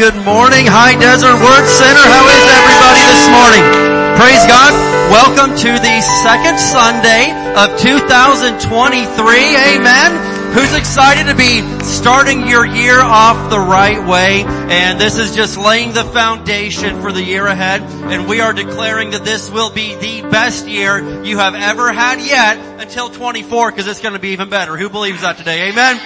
Good morning, High Desert Word Center. How is everybody this morning? Praise God. Welcome to the second Sunday of 2023. Amen. Who's excited to be starting your year off the right way? And this is just laying the foundation for the year ahead. And we are declaring that this will be the best year you have ever had yet until 24, because it's going to be even better. Who believes that today? Amen.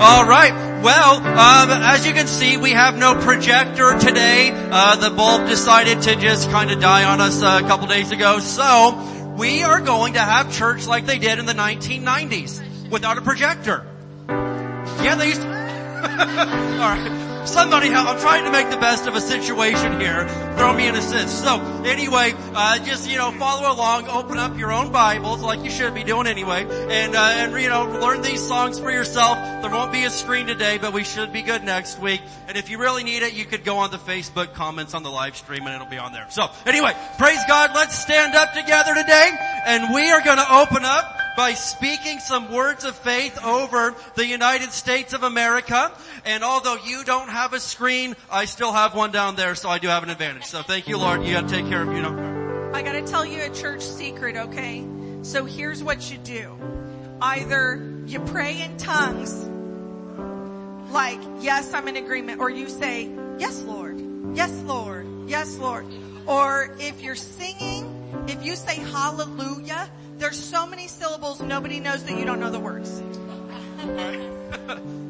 All right. Well, as you can see, we have no projector today. The bulb decided to just kind of die on us a couple days ago. So we are going to have church like they did in the 1990s. Without a projector. Yeah, they used to. Alright. Somebody help. I'm trying to make the best of a situation here. Throw me an assist. So, anyway, just, follow along. Open up your own Bibles like you should be doing anyway. And learn these songs for yourself. There won't be a screen today, but we should be good next week. And if you really need it, you could go on the Facebook comments on the live stream and it'll be on there. So, anyway, praise God. Let's stand up together today. And we are going to open up by speaking some words of faith over the United States of America. And although you don't have a screen, I still have one down there, so I do have an advantage. So thank you, Lord. You got to take care of you. I got to tell you a church secret, okay? So here's what you do. Either you pray in tongues, like, yes, I'm in agreement, or you say, yes, Lord, yes, Lord, yes, Lord. Or if you're singing, if you say hallelujah, there's so many syllables, nobody knows that you don't know the words.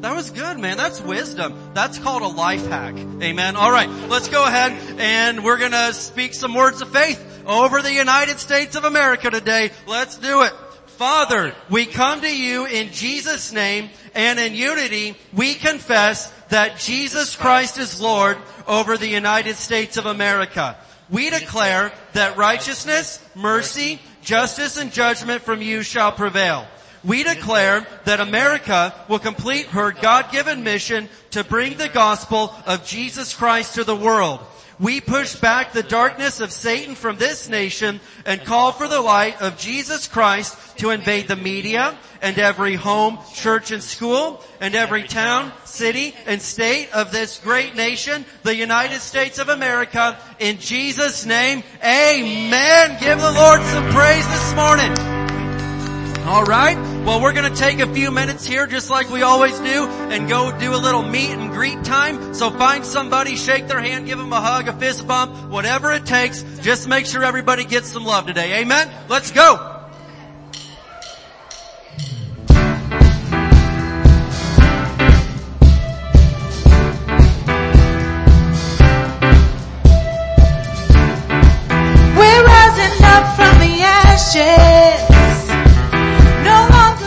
That was good, man. That's wisdom. That's called a life hack. Amen. All right, let's go ahead and we're going to speak some words of faith over the United States of America today. Let's do it. Father, we come to you in Jesus' name, and in unity we confess that Jesus Christ is Lord over the United States of America. We declare that righteousness, mercy, justice and judgment from you shall prevail. We declare that America will complete her God-given mission to bring the gospel of Jesus Christ to the world. We push back the darkness of Satan from this nation and call for the light of Jesus Christ to invade the media and every home, church, and school, and every town, city, and state of this great nation, the United States of America. In Jesus' name, amen. Give the Lord some praise this morning. All right. Well, we're going to take a few minutes here just like we always do and go do a little meet and greet time. So find somebody, shake their hand, give them a hug, a fist bump, whatever it takes. Just make sure everybody gets some love today. Amen. Let's go. We're rising up from the ashes. Coming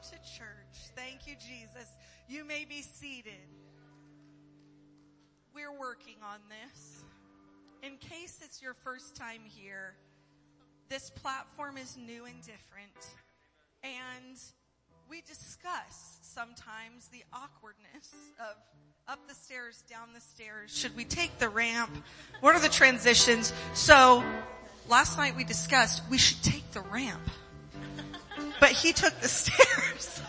Welcome to church. Thank you, Jesus. You may be seated. We're working on this. In case it's your first time here, this platform is new and different. And we discuss sometimes the awkwardness of up the stairs, down the stairs. Should we take the ramp? What are the transitions? So last night we discussed we should take the ramp. But he took the stairs.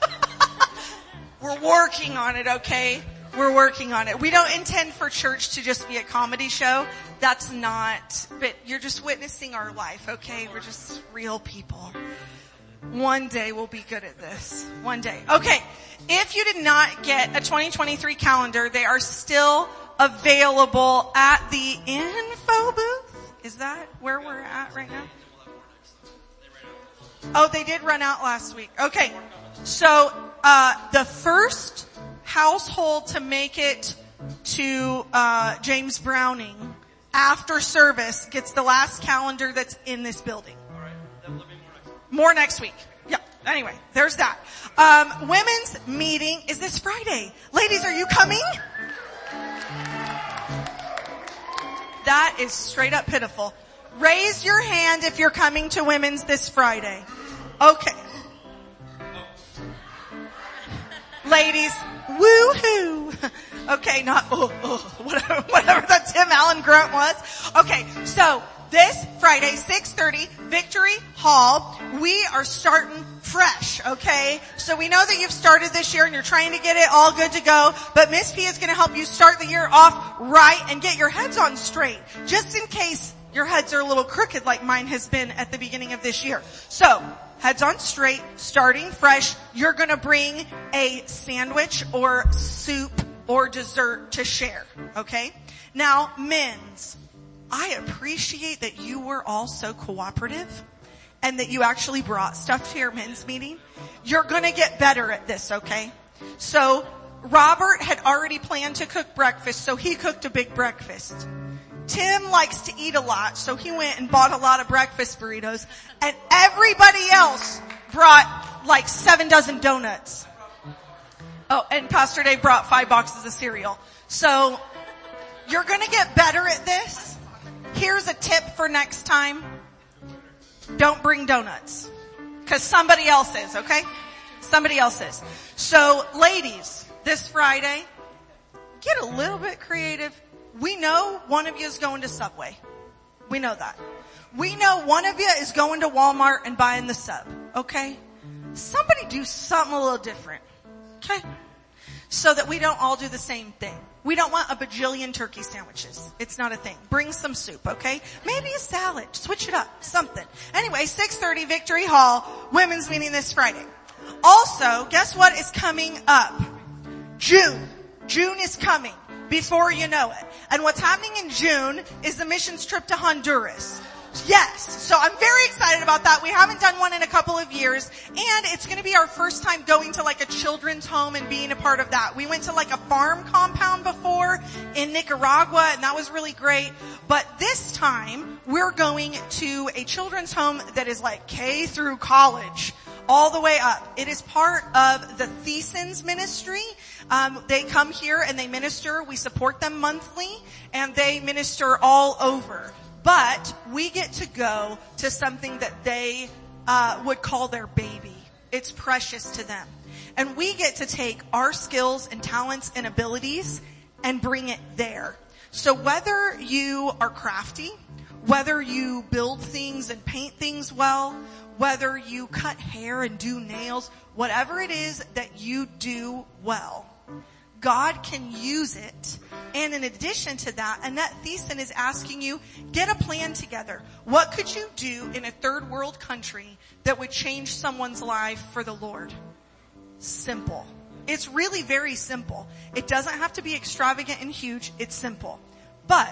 We're working on it, okay? We're working on it. We don't intend for church to just be a comedy show. That's not, but you're just witnessing our life, okay? We're just real people. One day we'll be good at this. One day. Okay. If you did not get a 2023 calendar, they are still available at the info booth. Is that where we're at right now? Oh, they did run out last week. Okay. So, the first household to make it to, James Browning after service gets the last calendar that's in this building. All right. That'll be more next week. Yeah. Anyway, there's that. Women's meeting is this Friday. Ladies, are you coming? That is straight up pitiful. Raise your hand if you're coming to women's this Friday. Okay. Ladies, woo-hoo. Okay, not whatever that Tim Allen grunt was. Okay, so this Friday, 6:30, Victory Hall, we are starting fresh, okay? So we know that you've started this year and you're trying to get it all good to go, but Miss P is going to help you start the year off right and get your heads on straight, just in case your heads are a little crooked like mine has been at the beginning of this year. So, heads on straight, starting fresh. You're going to bring a sandwich or soup or dessert to share, okay? Now, men's, I appreciate that you were all so cooperative and that you actually brought stuff to your men's meeting. You're going to get better at this, okay? So, Robert had already planned to cook breakfast, so he cooked a big breakfast. Tim likes to eat a lot, so he went and bought a lot of breakfast burritos, and everybody else brought like 7 dozen donuts. Oh, and Pastor Dave brought 5 boxes of cereal. So you're going to get better at this. Here's a tip for next time. Don't bring donuts, because somebody else is, okay? Somebody else is. So ladies, this Friday, get a little bit creative. We know one of you is going to Subway. We know that. We know one of you is going to Walmart and buying the sub, okay? Somebody do something a little different, okay? So that we don't all do the same thing. We don't want a bajillion turkey sandwiches. It's not a thing. Bring some soup, okay? Maybe a salad. Switch it up. Something. Anyway, 6:30 Victory Hall, women's meeting this Friday. Also, guess what is coming up? June. June is coming. Before you know it. And what's happening in June is the missions trip to Honduras. Yes. So I'm very excited about that. We haven't done one in a couple of years. And it's going to be our first time going to like a children's home and being a part of that. We went to like a farm compound before in Nicaragua, and that was really great. But this time we're going to a children's home that is like K through college. All the way up. It is part of the Thesans ministry. They come here and they minister. We support them monthly and they minister all over. But we get to go to something that they would call their baby. It's precious to them. And we get to take our skills and talents and abilities and bring it there. So whether you are crafty, whether you build things and paint things well, whether you cut hair and do nails, whatever it is that you do well, God can use it. And in addition to that, Annette Thiessen is asking you, get a plan together. What could you do in a third world country that would change someone's life for the Lord? Simple. It's really very simple. It doesn't have to be extravagant and huge. It's simple. But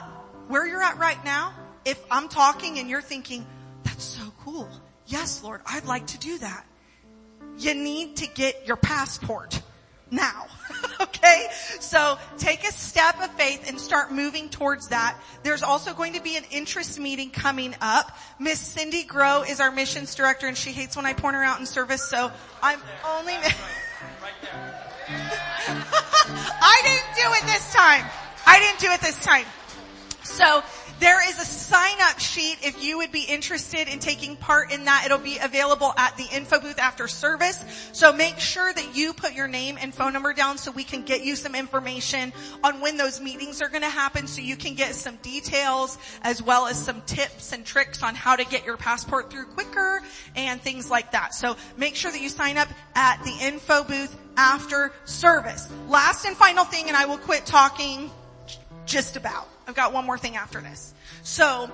where you're at right now, if I'm talking and you're thinking, that's so cool. Yes, Lord, I'd like to do that. You need to get your passport. now. Okay? So take a step of faith and start moving towards that. There's also going to be an interest meeting coming up. Miss Cindy Grow is our missions director, and she hates when I point her out in service, so I'm only... Right there. I didn't do it this time. So there is a sign-up sheet if you would be interested in taking part in that. It'll be available at the info booth after service. So make sure that you put your name and phone number down so we can get you some information on when those meetings are going to happen, so you can get some details as well as some tips and tricks on how to get your passport through quicker and things like that. So make sure that you sign up at the info booth after service. Last and final thing, and I will quit talking just about. I've got one more thing after this. So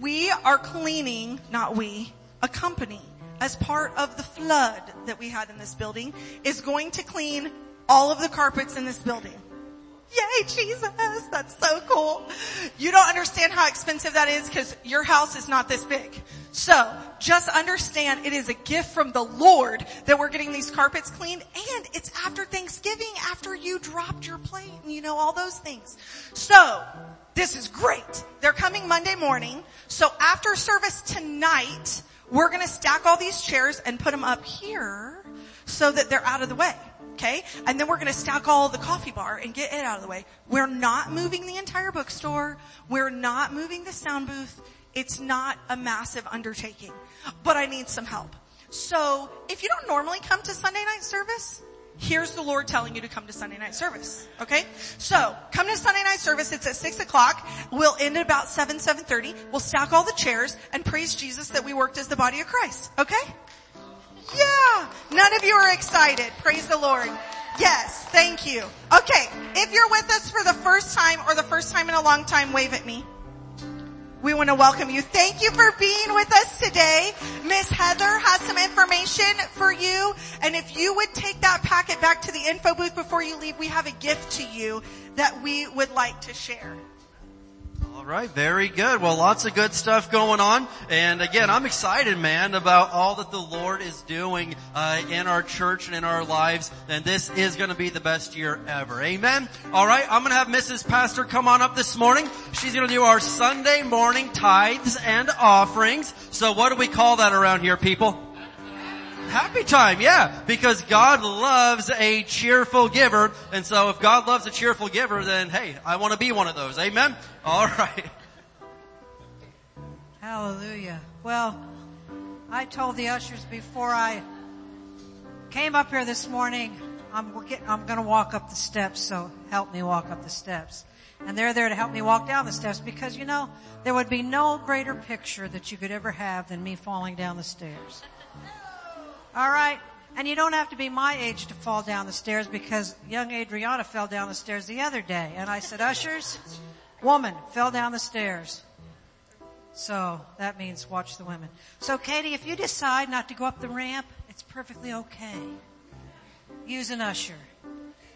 we are cleaning, a company, as part of the flood that we had in this building, is going to clean all of the carpets in this building. Yay, Jesus. That's so cool. You don't understand how expensive that is because your house is not this big. So just understand it is a gift from the Lord that we're getting these carpets cleaned, and it's after Thanksgiving, after you dropped your plate and you know all those things. So this is great. They're coming Monday morning. So after service tonight, we're going to stack all these chairs and put them up here so that they're out of the way. Okay? And then we're going to stack all the coffee bar and get it out of the way. We're not moving the entire bookstore. We're not moving the sound booth. It's not a massive undertaking, but I need some help. So if you don't normally come to Sunday night service, here's the Lord telling you to come to Sunday night service. Okay? So come to Sunday night service. It's at 6:00. We'll end at about 7:30. We'll stack all the chairs and praise Jesus that we worked as the body of Christ. Okay? Yeah. None of you are excited. Praise the Lord. Yes. Thank you. Okay. If you're with us for the first time or the first time in a long time, wave at me. We want to welcome you. Thank you for being with us today. Miss Heather has some information for you. And if you would take that packet back to the info booth before you leave, we have a gift to you that we would like to share. All right, very good. Well, lots of good stuff going on. And again, I'm excited, man, about all that the Lord is doing in our church and in our lives. And this is going to be the best year ever. Amen? All right, I'm going to have Mrs. Pastor come on up this morning. She's going to do our Sunday morning tithes and offerings. So what do we call that around here, people? Happy time, yeah, because God loves a cheerful giver. And so if God loves a cheerful giver, then, hey, I want to be one of those. Amen? All right. Hallelujah. Well, I told the ushers before I came up here this morning, I'm going to walk up the steps, so help me walk up the steps. And they're there to help me walk down the steps because, you know, there would be no greater picture that you could ever have than me falling down the stairs. All right. And you don't have to be my age to fall down the stairs, because young Adriana fell down the stairs the other day. And I said, ushers, woman fell down the stairs. So that means watch the women. So, Katie, if you decide not to go up the ramp, it's perfectly okay. Use an usher.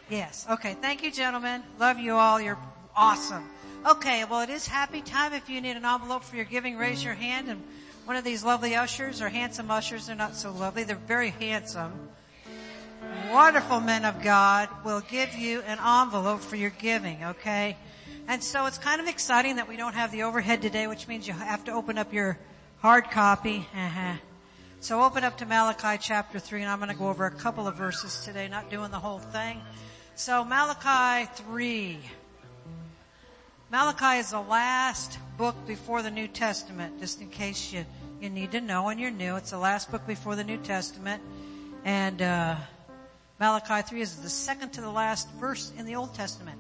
Yes. Okay. Thank you, gentlemen. Love you all. You're awesome. Okay. Well, it is happy time. If you need an envelope for your giving, raise your hand, and one of these lovely ushers, or handsome ushers, they're not so lovely, they're very handsome, wonderful men of God, will give you an envelope for your giving, okay? And so it's kind of exciting that we don't have the overhead today, which means you have to open up your hard copy. So open up to Malachi chapter 3, and I'm going to go over a couple of verses today, not doing the whole thing. So Malachi 3. Malachi is the last book before the New Testament, just in case you need to know and you're new. It's the last book before the New Testament. And Malachi 3 is the second to the last verse in the Old Testament.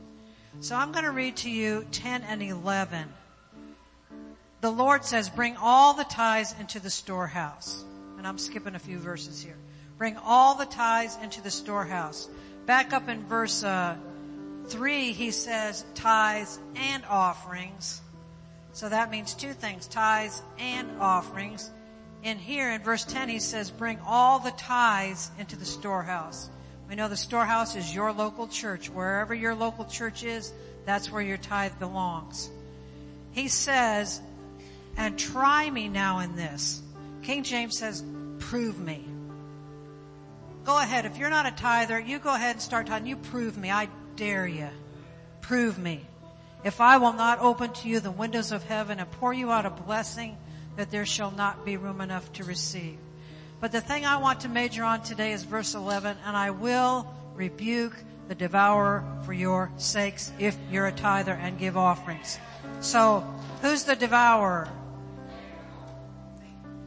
So I'm going to read to you 10 and 11. The Lord says, bring all the tithes into the storehouse. And I'm skipping a few verses here. Bring all the tithes into the storehouse. Back up in verse 3, he says tithes and offerings. So that means two things, tithes and offerings. In here, in verse 10, he says, bring all the tithes into the storehouse. We know the storehouse is your local church. Wherever your local church is, that's where your tithe belongs. He says, and try me now in this. King James says, prove me. Go ahead. If you're not a tither, you go ahead and start tithing. You prove me. I dare you. Prove me. If I will not open to you the windows of heaven and pour you out a blessing that there shall not be room enough to receive. But the thing I want to major on today is verse 11, and I will rebuke the devourer for your sakes if you're a tither and give offerings. So who's the devourer?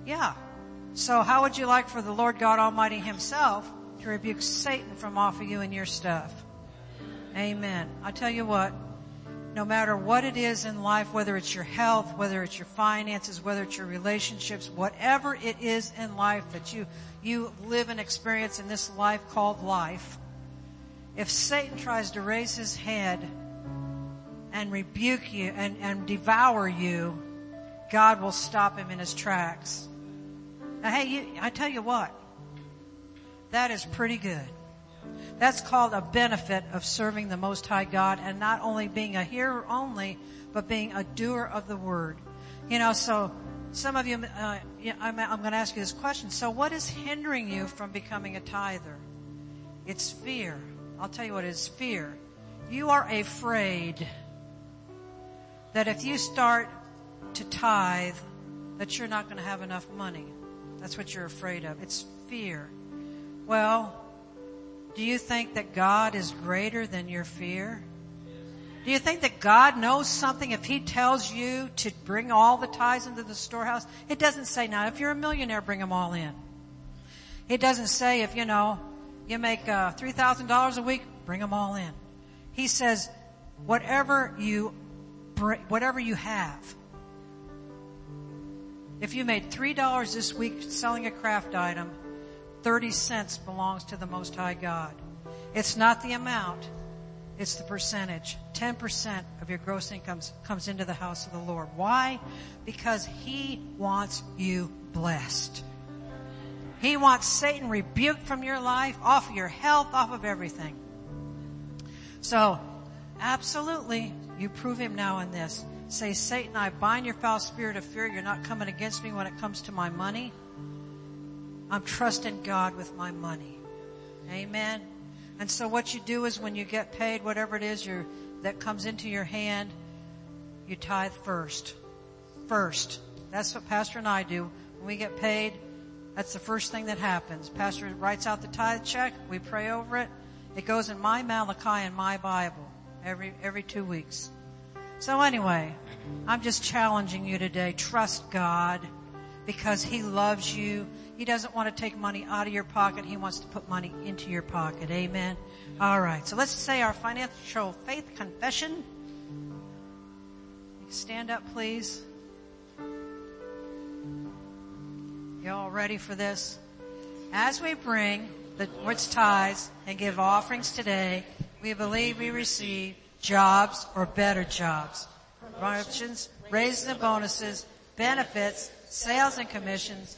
Yeah. So how would you like for the Lord God Almighty himself to rebuke Satan from off of you and your stuff? Amen. I tell you what, no matter what it is in life, whether it's your health, whether it's your finances, whether it's your relationships, whatever it is in life that you live and experience in this life called life, if Satan tries to raise his head and rebuke you and devour you, God will stop him in his tracks. Now, hey, I tell you what, that is pretty good. That's called a benefit of serving the Most High God and not only being a hearer only, but being a doer of the word. You know, so some of you, I'm going to ask you this question. So what is hindering you from becoming a tither? It's fear. I'll tell you what, it's fear. You are afraid that if you start to tithe, that you're not going to have enough money. That's what you're afraid of. It's fear. Well, do you think that God is greater than your fear? Do you think that God knows something if he tells you to bring all the tithes into the storehouse? It doesn't say, now, if you're a millionaire, bring them all in. It doesn't say, if, you know, you make $3,000 a week, bring them all in. He says, whatever you have. If you made $3 this week selling a craft item, 30 cents belongs to the Most High God. It's not the amount, it's the percentage. 10% of your gross income comes into the house of the Lord. Why? Because he wants you blessed. He wants Satan rebuked from your life, off of your health, off of everything. So, absolutely, you prove him now in this. Say, Satan, I bind your foul spirit of fear. You're not coming against me when it comes to my money. I'm trusting God with my money. Amen. And so what you do is when you get paid, whatever it is that comes into your hand, you tithe first. First. That's what Pastor and I do. When we get paid, that's the first thing that happens. Pastor writes out the tithe check. We pray over it. It goes in my Malachi and my Bible every 2 weeks. So anyway, I'm just challenging you today. Trust God because he loves you. He doesn't want to take money out of your pocket. He wants to put money into your pocket. Amen. All right. So let's say our financial faith confession. Stand up, please. Y'all ready for this? As we bring the Lord's tithes and give offerings today, we believe we receive jobs or better jobs, promotions, raises and bonuses, benefits, sales and commissions,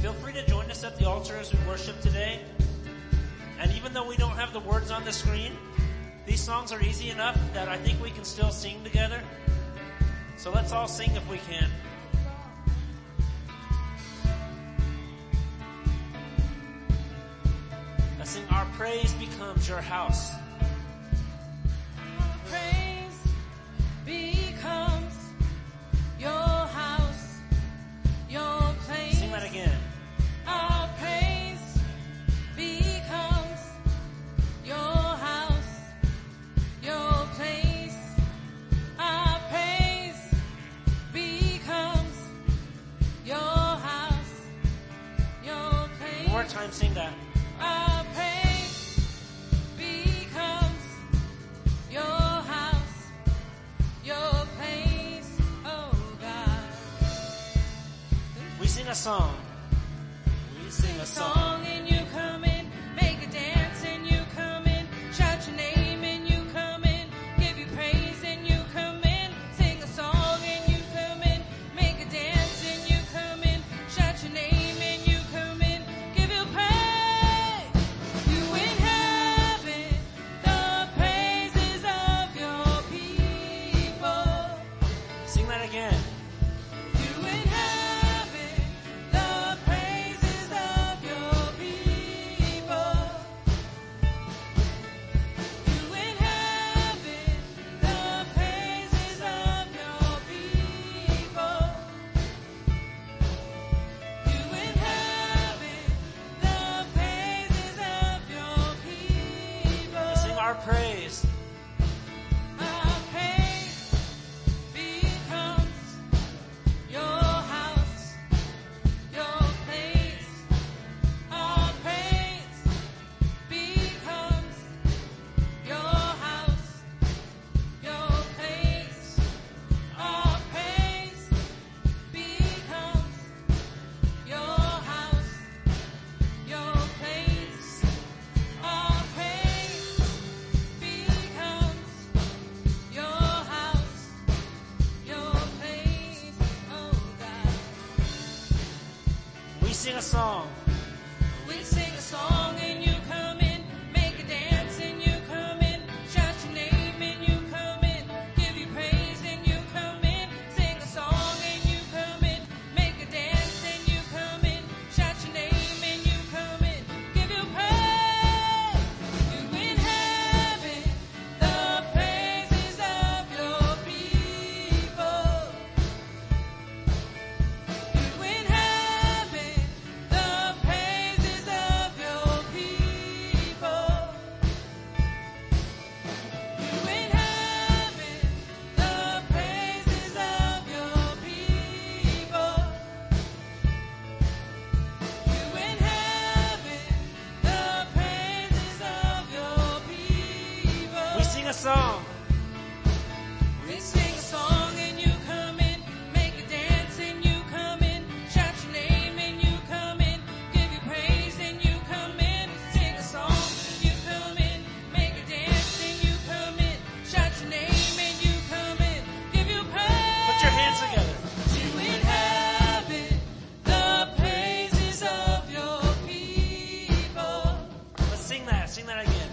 Feel free to join us at the altar as we worship today. And even though we don't have the words on the screen, these songs are easy enough that I think we can still sing together. So let's all sing if we can. I sing, our praise becomes your house. Our praise becomes your house, your place. Sing that again. Our praise becomes your house, your place. Our praise becomes your house, your place. One more time, sing that. Our praise becomes your house, your place, oh God. We sing a song. Sing a song and you come in. Make a dance and you come in. Shout your name and you come in. Give you praise and you come in. Sing a song and you come in. Make a dance and you come in. Shout your name and you come in. Give you praise. You in heaven, the praises of your people. Sing that again. Praise. Our praise becomes your house, your place. Our praise becomes your house, your place. Our praise becomes your house, your place. Our praise. Sing a song. We sing a song and you come in. Make a dance and you come in. Shout your name and you come in. Give you praise and you come in. Sing a song and you come in. Make a dance and you come in. Shout your name and you come in. Give you praise. You in heaven, the praises of your people. You in heaven. The praises of your people. You in heaven, the praises of your people. You in heaven, the praises of your people. We sing a song. We sing a song and you come in, make a dance and you come in, shout your name and you come in, give you praise and you come in, sing a song and you come in, make a dance and you come in, shout your name and you come in, give you praise. Put your hands together. You inhabit the praises of your people. Let's sing that. Sing that again.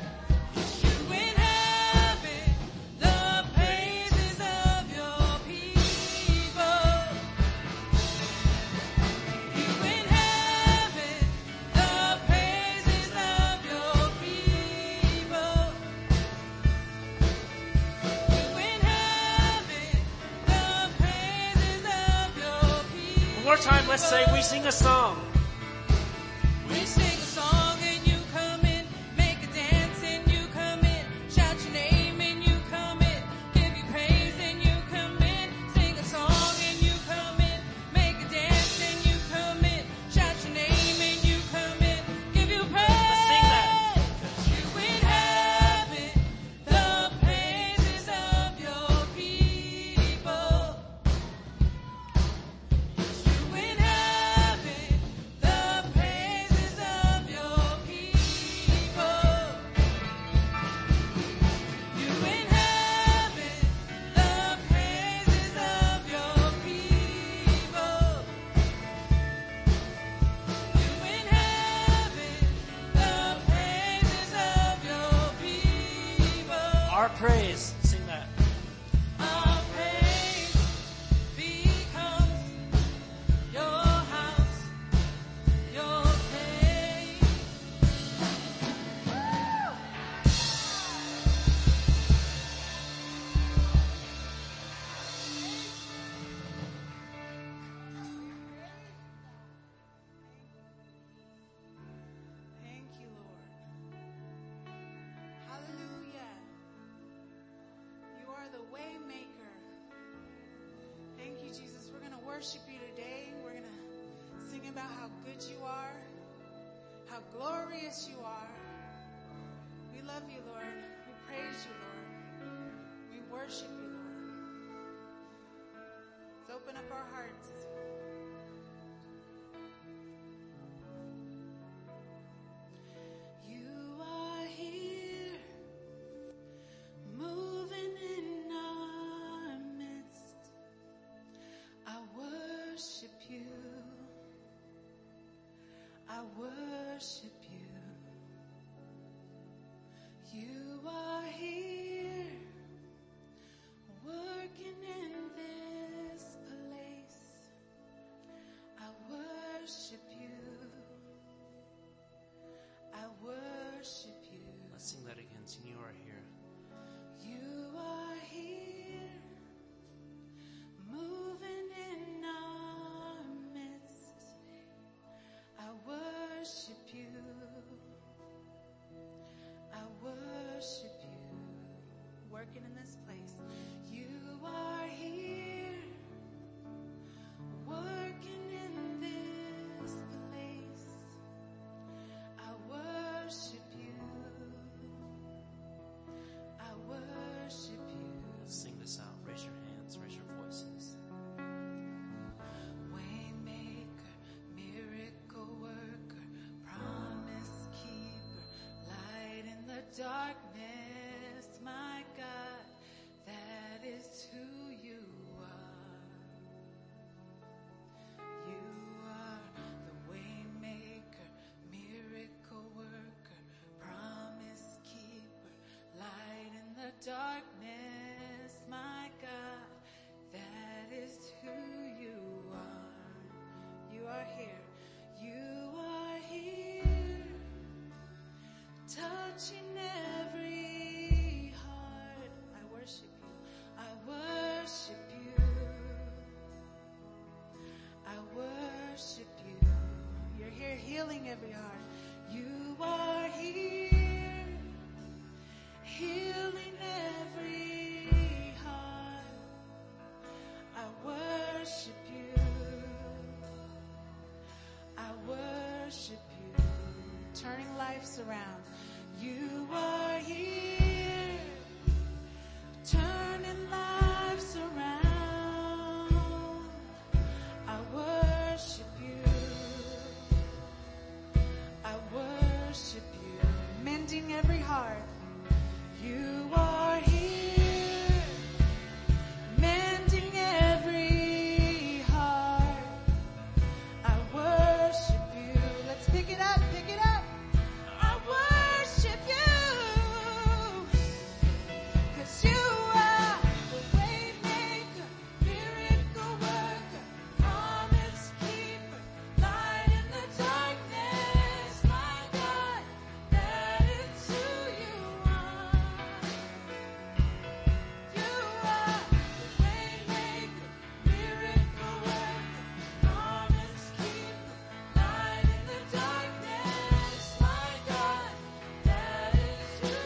You inhabit the praises of your people. You inhabit the praises of your people. You inhabit the praises of your people. One more time, let's say we sing a song. We sing a song and you come in, make a dance and you come in, shout your name and you come in, give you praise and you come in, sing a song and you come in, make a dance and you come in, shout your name and you come in, give you praise. Sing that. You inhabit the praises of your people. You inhabit the praises of your people. You inhabit the praises of your people. You inhabit the praises of your people. Our praise. Sing that. Our praise becomes your house, your place. Thank you, Lord. Hallelujah. You are the way maker. Thank you, Jesus. We're going to worship you today. We're going to sing about how good you are, how glorious you are. We love you, Lord. We praise you, Lord. We worship you, Lord. Let's open up our hearts. I worship you. You are here, working in this place. I worship you. I worship you. Let's sing that again. Sing, you are here. You are here, moving in our midst. I worship you. I worship you. Working in this place. You are here, working in this place. I worship you. I worship you. Let's sing this out. Raise your hands, raise your voices. Waymaker, miracle worker, promise keeper, light in the darkness, my God, that is who you are. You are the waymaker, miracle worker, promise keeper, light in the darkness, my God, that is who you are. You are here. You are here, touching every heart. I worship you. I worship you. I worship you. You're here healing every heart. You are here, healing every heart. I worship you. I worship you. Turning lives around. You are here, turning lives around. I worship you. I worship you. Mending every heart. You are here, mending every heart. I worship you. Let's pick it up, pick it up. I worship you, 'cause you are the way maker, miracle worker, promise keeper, light in the darkness, my God, that is who you are. You are the way maker, miracle worker, promise keeper, light in the darkness, my God, that is who you are. That is who you are.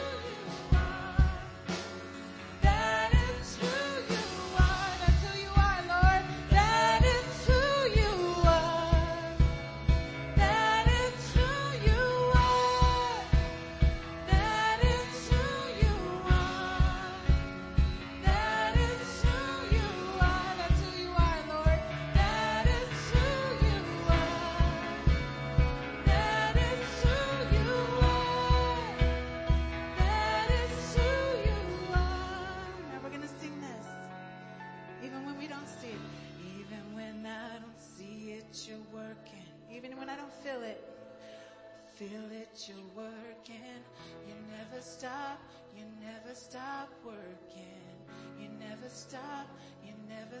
That's who you are, Lord. That is who you are. That is who you are. That is who you are. That is who you are. That's who you are, Lord. That is who you are. That is who you are. That is who you are. Now we're gonna sing this. Even when we don't see it. Even when I don't see it, you're working. Even when I don't feel it. Feel it, you're working. You never stop, you never stop working. You never stop, you never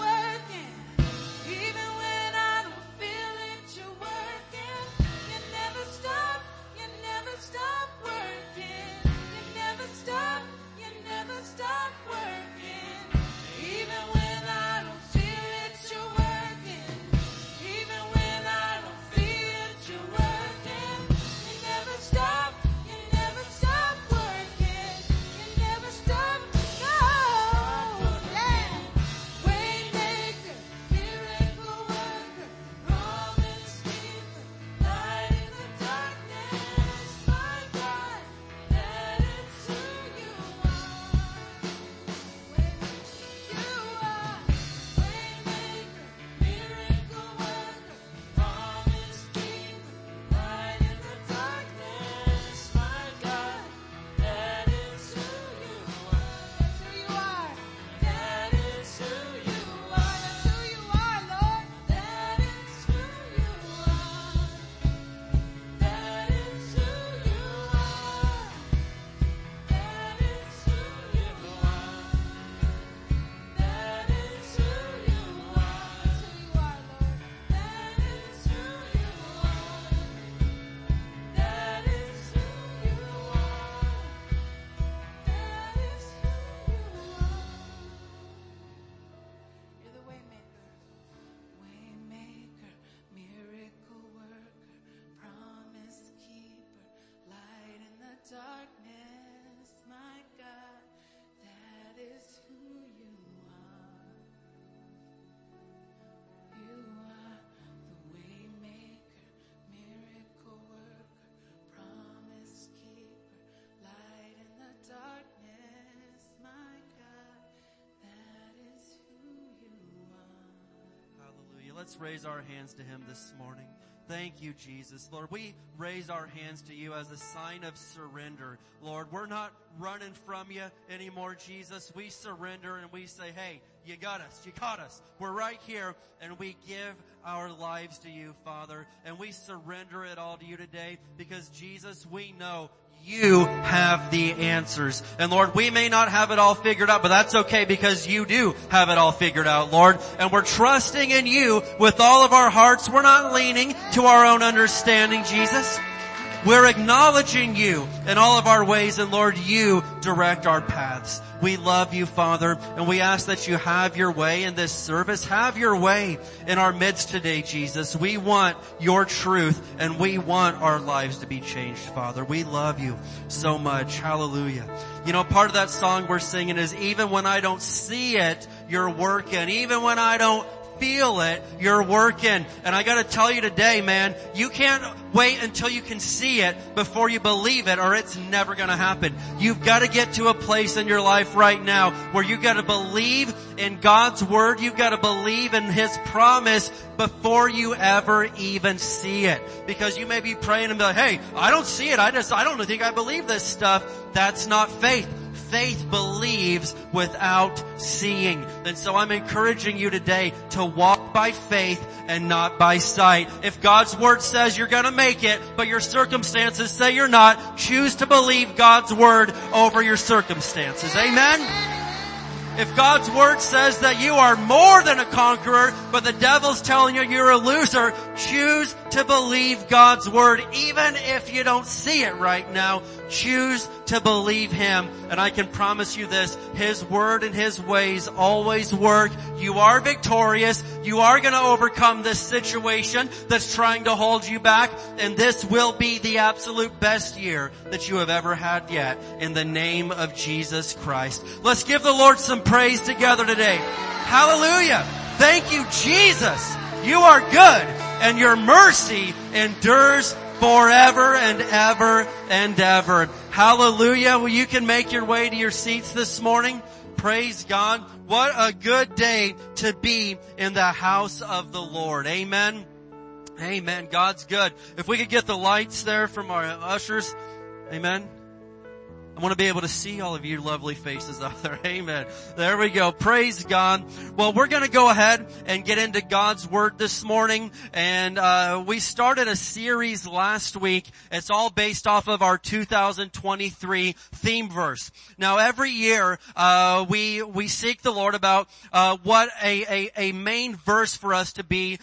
working. Even when I don't feel it, you're working. You never stop, you never stop working. You never stop, you never stop working. Even when I don't feel it, you're working. Even when I don't feel it, you're working. You never stop, you never stop working. You never stop, Let's raise our hands to him this morning. Thank you, Jesus. Lord, we raise our hands to you as a sign of surrender. Lord, we're not running from you anymore, Jesus. We surrender and we say, hey, you got us. You caught us. We're right here. And we give our lives to you, Father. And we surrender it all to you today because, Jesus, we know you have the answers. And Lord, we may not have it all figured out, but that's okay because you do have it all figured out, Lord. And we're trusting in you with all of our hearts. We're not leaning to our own understanding, Jesus. We're acknowledging you in all of our ways, and Lord, you direct our paths. We love you, Father, and we ask that you have your way in this service. Have your way in our midst today, Jesus. We want your truth, and we want our lives to be changed, Father. We love you so much. Hallelujah. You know, part of that song we're singing is, even when I don't see it, you're working. Even when I don't feel it, you're working. And I gotta tell you today, man, you can't wait until you can see it before you believe it, or it's never gonna happen. You've gotta get to a place in your life right now where you gotta believe in God's word. You've gotta believe in his promise before you ever even see it. Because you may be praying and be like, hey, I don't see it. I don't think I believe this stuff. That's not faith. Faith believes without seeing. And so I'm encouraging you today to walk by faith and not by sight. If God's word says you're going to make it, but your circumstances say you're not, choose to believe God's word over your circumstances. Amen? If God's word says that you are more than a conqueror, but the devil's telling you you're a loser, choose to believe God's word. Even if you don't see it right now, choose to believe him. And I can promise you this, his word and his ways always work. You are victorious. You are going to overcome this situation that's trying to hold you back. And this will be the absolute best year that you have ever had yet, in the name of Jesus Christ. Let's give the Lord some praise together today. Hallelujah. Thank you, Jesus. You are good, and your mercy endures forever and ever and ever. Hallelujah. Well, you can make your way to your seats this morning. Praise God. What a good day to be in the house of the Lord. Amen. Amen. God's good. If we could get the lights there from our ushers. Amen. I want to be able to see all of your lovely faces out there. Amen. There we go. Praise God. Well, we're going to go ahead and get into God's Word this morning. And we started a series last week. It's all based off of our 2023 theme verse. Now, every year we seek the Lord about what a main verse for us to be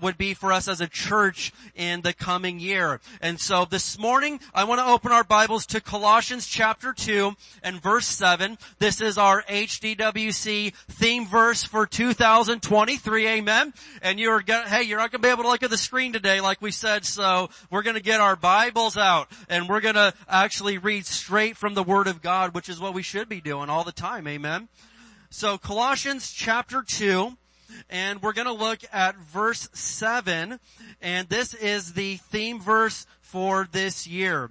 would be for us as a church in the coming year. And so this morning, I want to open our Bibles to Colossians chapter 2 and verse 7. This is our HDWC theme verse for 2023. Amen. And you're not going to be able to look at the screen today like we said, so we're going to get our Bibles out and we're going to actually read straight from the Word of God, which is what we should be doing all the time. Amen. So Colossians chapter 2. And we're going to look at verse 7. And this is the theme verse for this year.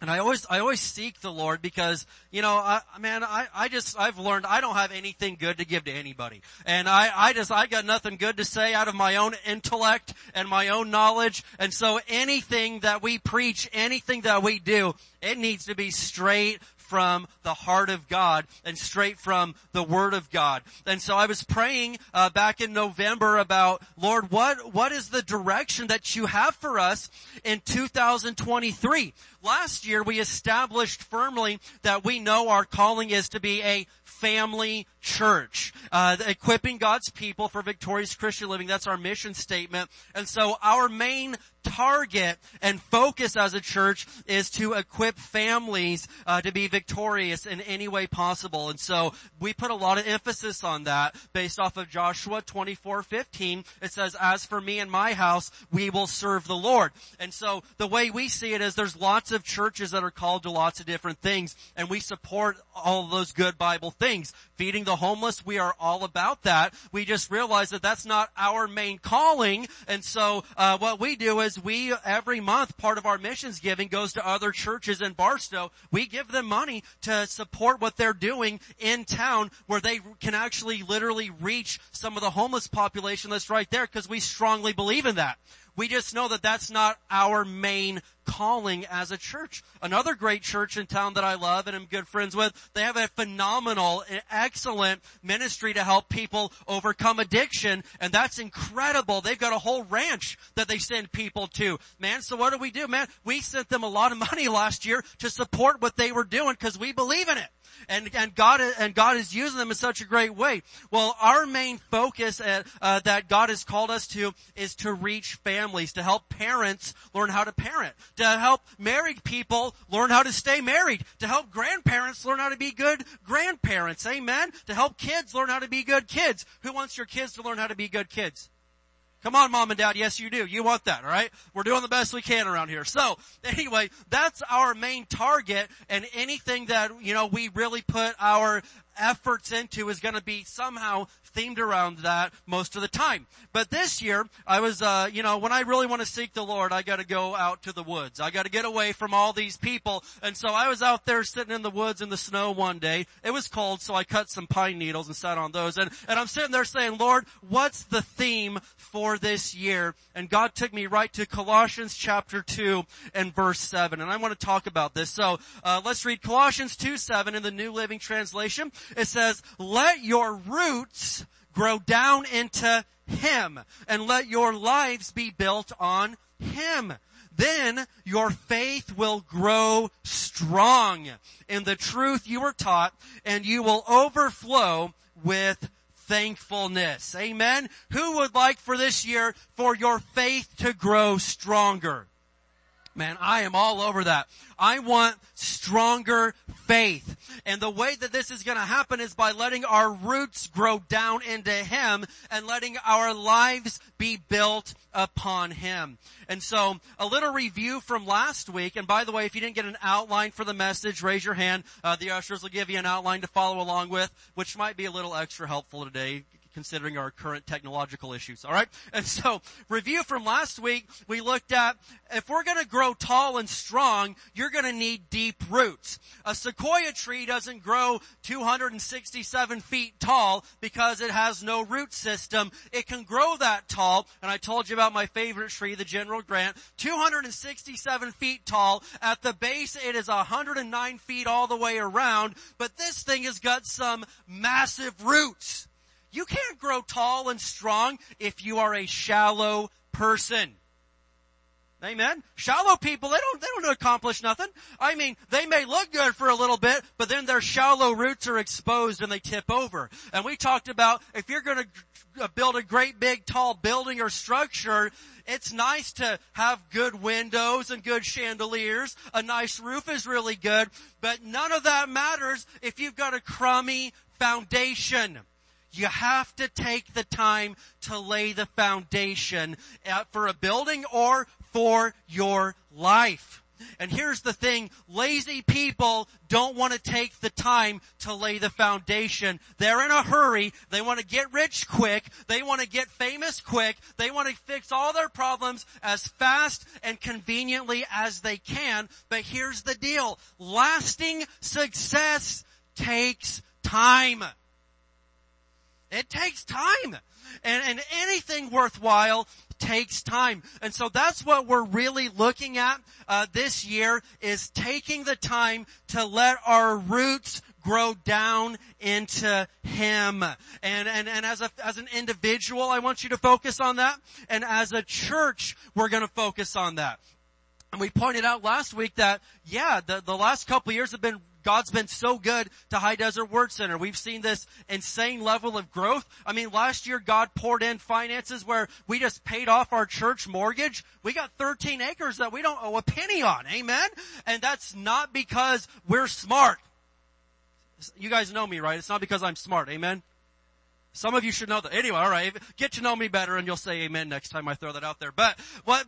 And I always seek the Lord because, you know, I've learned I don't have anything good to give to anybody. And I got nothing good to say out of my own intellect and my own knowledge. And so anything that we preach, anything that we do, it needs to be straight from the heart of God and straight from the Word of God. And so I was praying back in November about, Lord, what is the direction that you have for us in 2023? Last year we established firmly that we know our calling is to be a family church, equipping God's people for victorious Christian living. That's our mission statement. And so our main target and focus as a church is to equip families to be victorious in any way possible. And so we put a lot of emphasis on that based off of Joshua 24:15. It says, as for me and my house, we will serve the Lord. And so the way we see it is there's lots of churches that are called to lots of different things, and we support all of those good Bible things. Feeding the homeless. We are all about that. We just realize that that's not our main calling. And so what we do is we, every month, part of our missions giving goes to other churches in Barstow. We give them money to support what they're doing in town where they can actually literally reach some of the homeless population that's right there, because we strongly believe in that. We just know that that's not our main calling as a church. Another great church in town that I love and am good friends with, they have a phenomenal, excellent ministry to help people overcome addiction, and that's incredible. They've got a whole ranch that they send people to. Man, so what do we do, man? We sent them a lot of money last year to support what they were doing because we believe in it. And God is using them in such a great way. Well, our main focus that God has called us to is to reach families, to help parents learn how to parent, to help married people learn how to stay married, to help grandparents learn how to be good grandparents. Amen. To help kids learn how to be good kids. Who wants your kids to learn how to be good kids? Come on, Mom and Dad. Yes, you do. You want that, all right? We're doing the best we can around here. So, anyway, that's our main target, and anything that, we really put our efforts into is going to be somehow themed around that most of the time. But this year, I was, when I really want to seek the Lord, I got to go out to the woods. I got to get away from all these people. And so I was out there sitting in the woods in the snow one day. It was cold, so I cut some pine needles and sat on those. And I'm sitting there saying, Lord, what's the theme for this year? And God took me right to Colossians chapter 2 and verse 7. And I want to talk about this. So, let's read Colossians 2:7 in the New Living Translation. It says, let your roots grow down into Him, and let your lives be built on Him. Then your faith will grow strong in the truth you were taught, and you will overflow with thankfulness. Amen. Who would like for this year for your faith to grow stronger? Man, I am all over that. I want stronger faith. And the way that this is going to happen is by letting our roots grow down into Him and letting our lives be built upon Him. And so, a little review from last week. And by the way, if you didn't get an outline for the message, raise your hand. The ushers will give you an outline to follow along with, which might be a little extra helpful today, considering our current technological issues, all right? And so, review from last week, we looked at, if we're going to grow tall and strong, you're going to need deep roots. A sequoia tree doesn't grow 267 feet tall because it has no root system. It can grow that tall, and I told you about my favorite tree, the General Grant, 267 feet tall. At the base, it is 109 feet all the way around, but this thing has got some massive roots. You can't grow tall and strong if you are a shallow person. Amen? Shallow people, they don't accomplish nothing. I mean, they may look good for a little bit, but then their shallow roots are exposed and they tip over. And we talked about if you're going to build a great big tall building or structure, it's nice to have good windows and good chandeliers. A nice roof is really good, but none of that matters if you've got a crummy foundation. You have to take the time to lay the foundation for a building or for your life. And here's the thing, lazy people don't want to take the time to lay the foundation. They're in a hurry. They want to get rich quick. They want to get famous quick. They want to fix all their problems as fast and conveniently as they can. But here's the deal, lasting success takes time. It takes time. And anything worthwhile takes time. And so that's what we're really looking at this year, is taking the time to let our roots grow down into Him. And as an individual, I want you to focus on that. And as a church, we're going to focus on that. And we pointed out last week that, the last couple of years have been, God's been so good to High Desert Word Center. We've seen this insane level of growth. I mean, last year God poured in finances where we just paid off our church mortgage. We got 13 acres that we don't owe a penny on. Amen? And that's not because we're smart. You guys know me, right? It's not because I'm smart. Amen? Some of you should know that. Anyway, all right, get to know me better and you'll say amen next time I throw that out there. But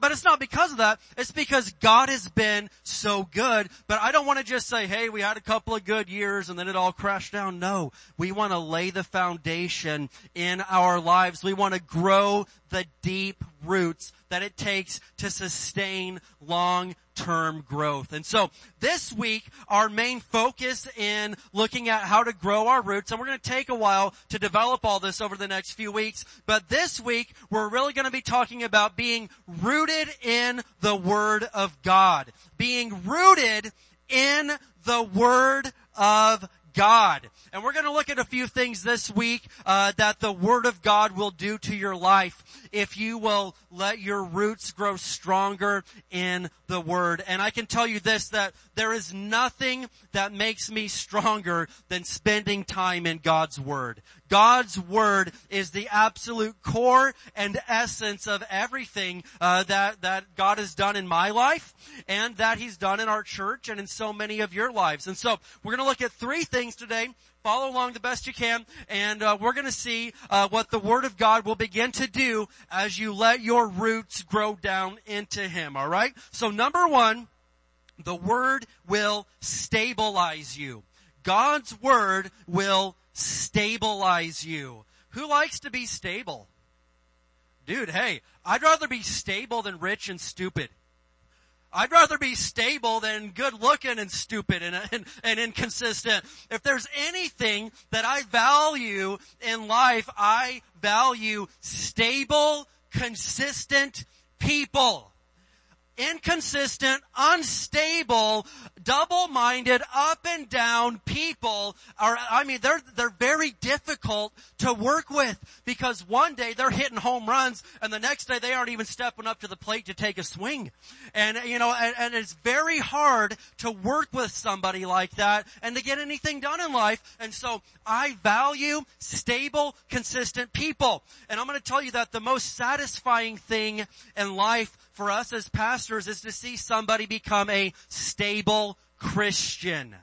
it's not because of that. It's because God has been so good. But I don't want to just say, hey, we had a couple of good years and then it all crashed down. No, we want to lay the foundation in our lives. We want to grow the deep roots that it takes to sustain long-term growth. And so this week, our main focus in looking at how to grow our roots, and we're going to take a while to develop all this over the next few weeks, but this week, we're really going to be talking about being rooted in the Word of God. Being rooted in the Word of God. And we're going to look at a few things this week that the Word of God will do to your life if you will let your roots grow stronger in the Word. And I can tell you this, that there is nothing that makes me stronger than spending time in God's Word. God's Word is the absolute core and essence of everything that God has done in my life and that He's done in our church and in so many of your lives. And so we're going to look at three things today. Follow along the best you can, and we're going to see what the Word of God will begin to do as you let your roots grow down into Him, all right? So number one, the Word will stabilize you. God's Word will stabilize you. Who likes to be stable? Dude, hey, I'd rather be stable than rich and stupid. I'd rather be stable than good-looking and stupid and inconsistent. If there's anything that I value in life, I value stable, consistent people. Inconsistent, unstable, double-minded, up and down people they're very difficult to work with because one day they're hitting home runs and the next day they aren't even stepping up to the plate to take a swing. And it's very hard to work with somebody like that and to get anything done in life. And so I value stable, consistent people. And I'm going to tell you that the most satisfying thing in life for us as pastors is to see somebody become a stable Christian.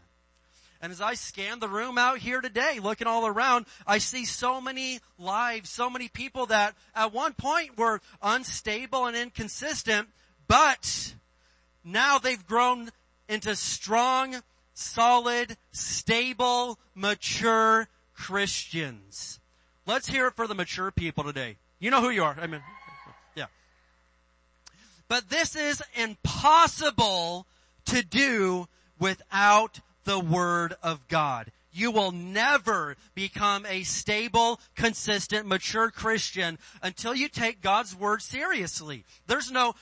And as I scan the room out here today, looking all around, I see so many lives, so many people that at one point were unstable and inconsistent, but now they've grown into strong, solid, stable, mature Christians. Let's hear it for the mature people today. You know who you are. I mean, but this is impossible to do without the Word of God. You will never become a stable, consistent, mature Christian until you take God's Word seriously. There's no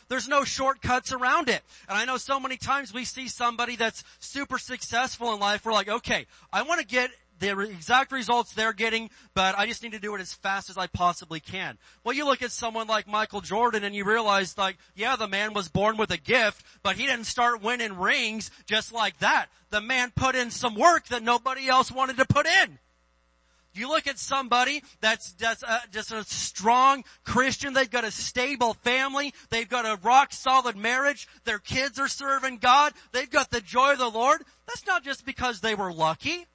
shortcuts around it. And I know so many times we see somebody that's super successful in life. We're like, okay, I want to get the exact results they're getting, but I just need to do it as fast as I possibly can. Well, you look at someone like Michael Jordan and you realize, like, yeah, the man was born with a gift, but he didn't start winning rings just like that. The man put in some work that nobody else wanted to put in. You look at somebody that's just a strong Christian. They've got a stable family. They've got a rock-solid marriage. Their kids are serving God. They've got the joy of the Lord. That's not just because they were lucky.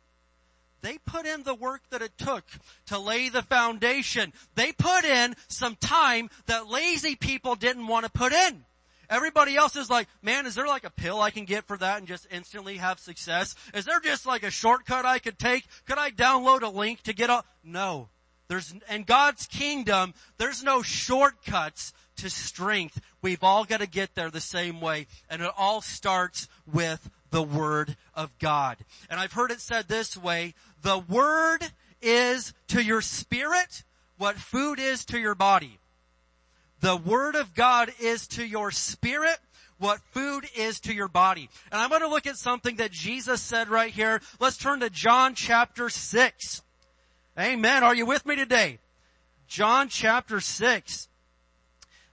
They put in the work that it took to lay the foundation. They put in some time that lazy people didn't want to put in. Everybody else is like, man, is there like a pill I can get for that and just instantly have success? Is there just like a shortcut I could take? Could I download a link to get all? No. In God's kingdom, there's no shortcuts to strength. We've all got to get there the same way. And it all starts with the Word of God. And I've heard it said this way, the Word is to your spirit what food is to your body. The Word of God is to your spirit what food is to your body. And I'm going to look at something that Jesus said right here. Let's turn to John chapter 6. Amen. Are you with me today? John chapter 6.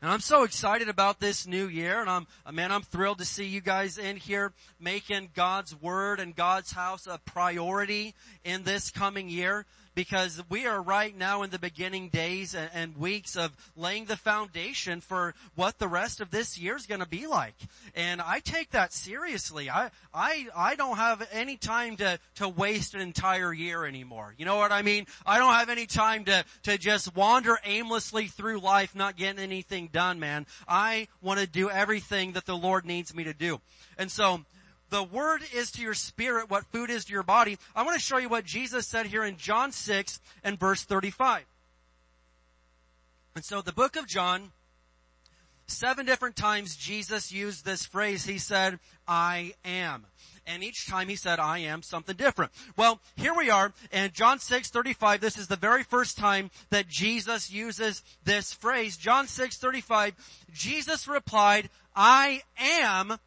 And I'm so excited about this new year, and I'm thrilled to see you guys in here making God's Word and God's house a priority in this coming year, because we are right now in the beginning days and weeks of laying the foundation for what the rest of this year is going to be like. And I take that seriously. I don't have any time to waste an entire year anymore. You know what I mean? I don't have any time to just wander aimlessly through life not getting anything done, man. I want to do everything that the Lord needs me to do. And so the word is to your spirit what food is to your body. I want to show you what Jesus said here in John 6 and verse 35. And so the book of John, 7 different times Jesus used this phrase. He said, I am. And each time he said, I am something different. Well, here we are in John 6:35. This is the very first time that Jesus uses this phrase. John 6:35, Jesus replied, I am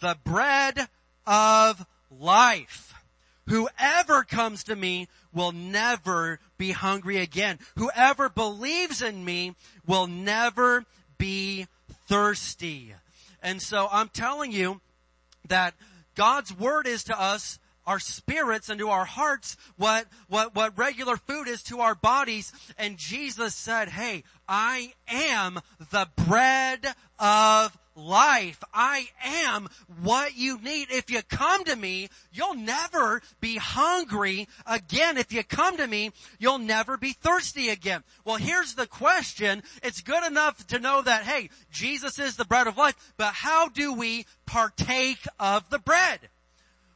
the bread of life. Whoever comes to me will never be hungry again. Whoever believes in me will never be thirsty. And so I'm telling you that God's word is to us, our spirits, and to our hearts what regular food is to our bodies. And Jesus said, hey, I am the bread of life. I am what you need. If you come to me, you'll never be hungry again. If you come to me, you'll never be thirsty again. Well, here's the question. It's good enough to know that, hey, Jesus is the bread of life, but how do we partake of the bread?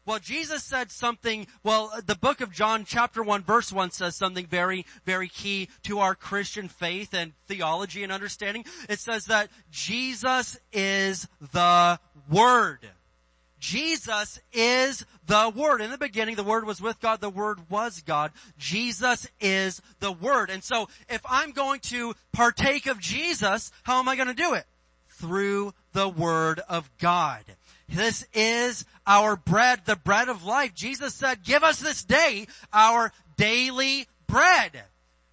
Well, Jesus said something, the book of John chapter 1 verse 1 says something very, very key to our Christian faith and theology and understanding. It says that Jesus is the Word. Jesus is the Word. In the beginning, the Word was with God. The Word was God. Jesus is the Word. And so if I'm going to partake of Jesus, how am I going to do it? Through the Word of God. This is our bread, the bread of life. Jesus said, give us this day our daily bread.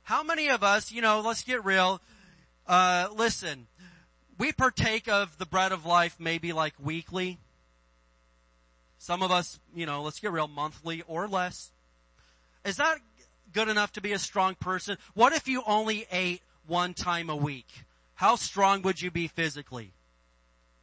How many of us, let's get real. Listen, we partake of the bread of life maybe like weekly. Some of us, let's get real, monthly or less. Is that good enough to be a strong person? What if you only ate one time a week? How strong would you be physically?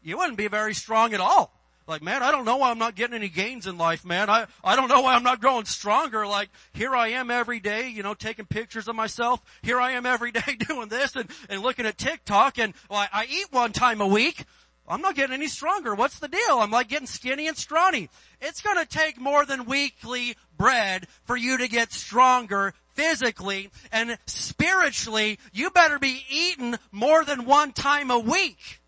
You wouldn't be very strong at all. Like, man, I don't know why I'm not getting any gains in life, man. I don't know why I'm not growing stronger. Like, here I am every day, taking pictures of myself. Here I am every day doing this and looking at TikTok. And I eat one time a week. I'm not getting any stronger. What's the deal? I'm like getting skinny and scrawny. It's going to take more than weekly bread for you to get stronger physically. And spiritually, you better be eating more than one time a week.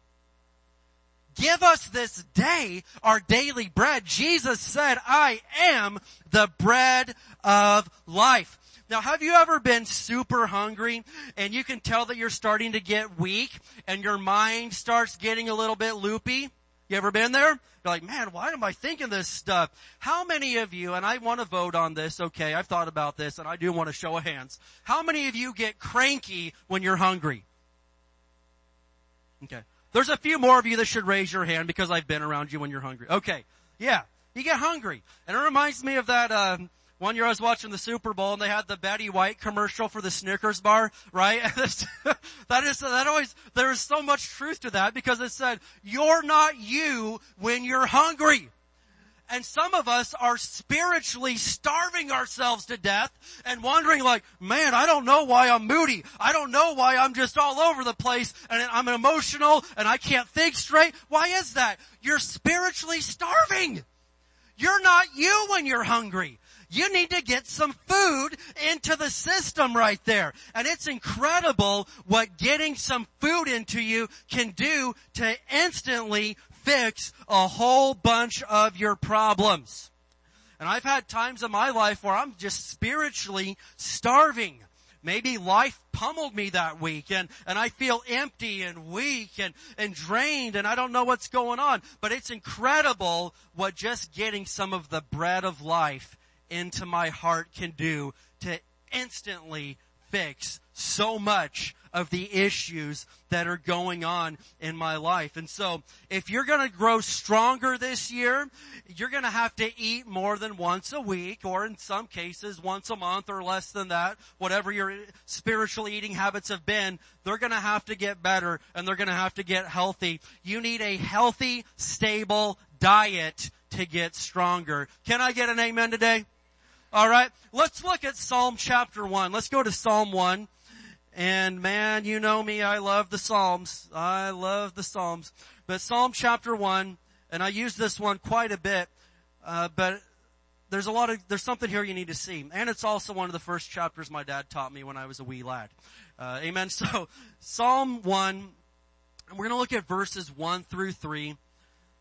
Give us this day our daily bread. Jesus said, I am the bread of life. Now, have you ever been super hungry and you can tell that you're starting to get weak and your mind starts getting a little bit loopy? You ever been there? You're like, man, why am I thinking this stuff? How many of you, and I want to vote on this, okay, I've thought about this and I do want to show of hands. How many of you get cranky when you're hungry? Okay. There's a few more of you that should raise your hand because I've been around you when you're hungry. Okay, yeah, you get hungry. And it reminds me of that one year I was watching the Super Bowl and they had the Betty White commercial for the Snickers bar, right? There is so much truth to that because it said, you're not you when you're hungry. And some of us are spiritually starving ourselves to death and wondering like, man, I don't know why I'm moody. I don't know why I'm just all over the place and I'm emotional and I can't think straight. Why is that? You're spiritually starving. You're not you when you're hungry. You need to get some food into the system right there. And it's incredible what getting some food into you can do to instantly fix a whole bunch of your problems. And I've had times in my life where I'm just spiritually starving. Maybe life pummeled me that week and I feel empty and weak and drained and I don't know what's going on. But it's incredible what just getting some of the bread of life into my heart can do to instantly fix so much of the issues that are going on in my life. And so if you're going to grow stronger this year, you're going to have to eat more than once a week, or in some cases once a month or less than that. Whatever your spiritual eating habits have been, they're going to have to get better and they're going to have to get healthy. You need a healthy, stable diet to get stronger. Can I get an amen today? All right, let's look at Psalm chapter 1. Let's go to Psalm 1. And man, you know me, I love the Psalms. I love the Psalms. But Psalm chapter 1, and I use this one quite a bit, but there's something here you need to see. And it's also one of the first chapters my dad taught me when I was a wee lad. Amen. So Psalm 1, and we're going to look at verses 1 through 3.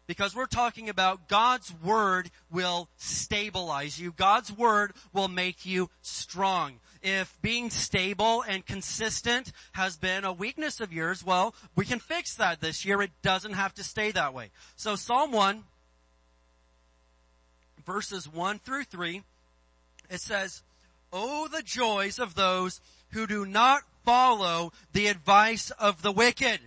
Because we're talking about God's word will stabilize you. God's word will make you strong. If being stable and consistent has been a weakness of yours, well, we can fix that this year. It doesn't have to stay that way. So Psalm 1, verses 1 through 3, it says, "Oh, the joys of those who do not follow the advice of the wicked."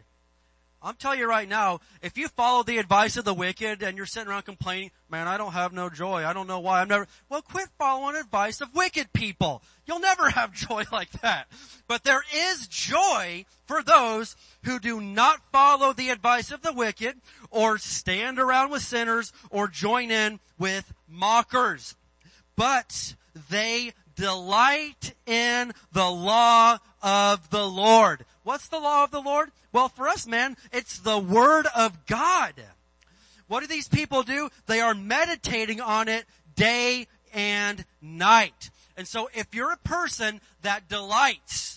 I'm telling you right now, if you follow the advice of the wicked and you're sitting around complaining, man, I don't have no joy. I don't know why. Well, quit following advice of wicked people. You'll never have joy like that. But there is joy for those who do not follow the advice of the wicked, or stand around with sinners, or join in with mockers. But they delight in the law of the Lord. What's the law of the Lord? Well, for us, man, it's the word of God. What do these people do? They are meditating on it day and night. And so if you're a person that delights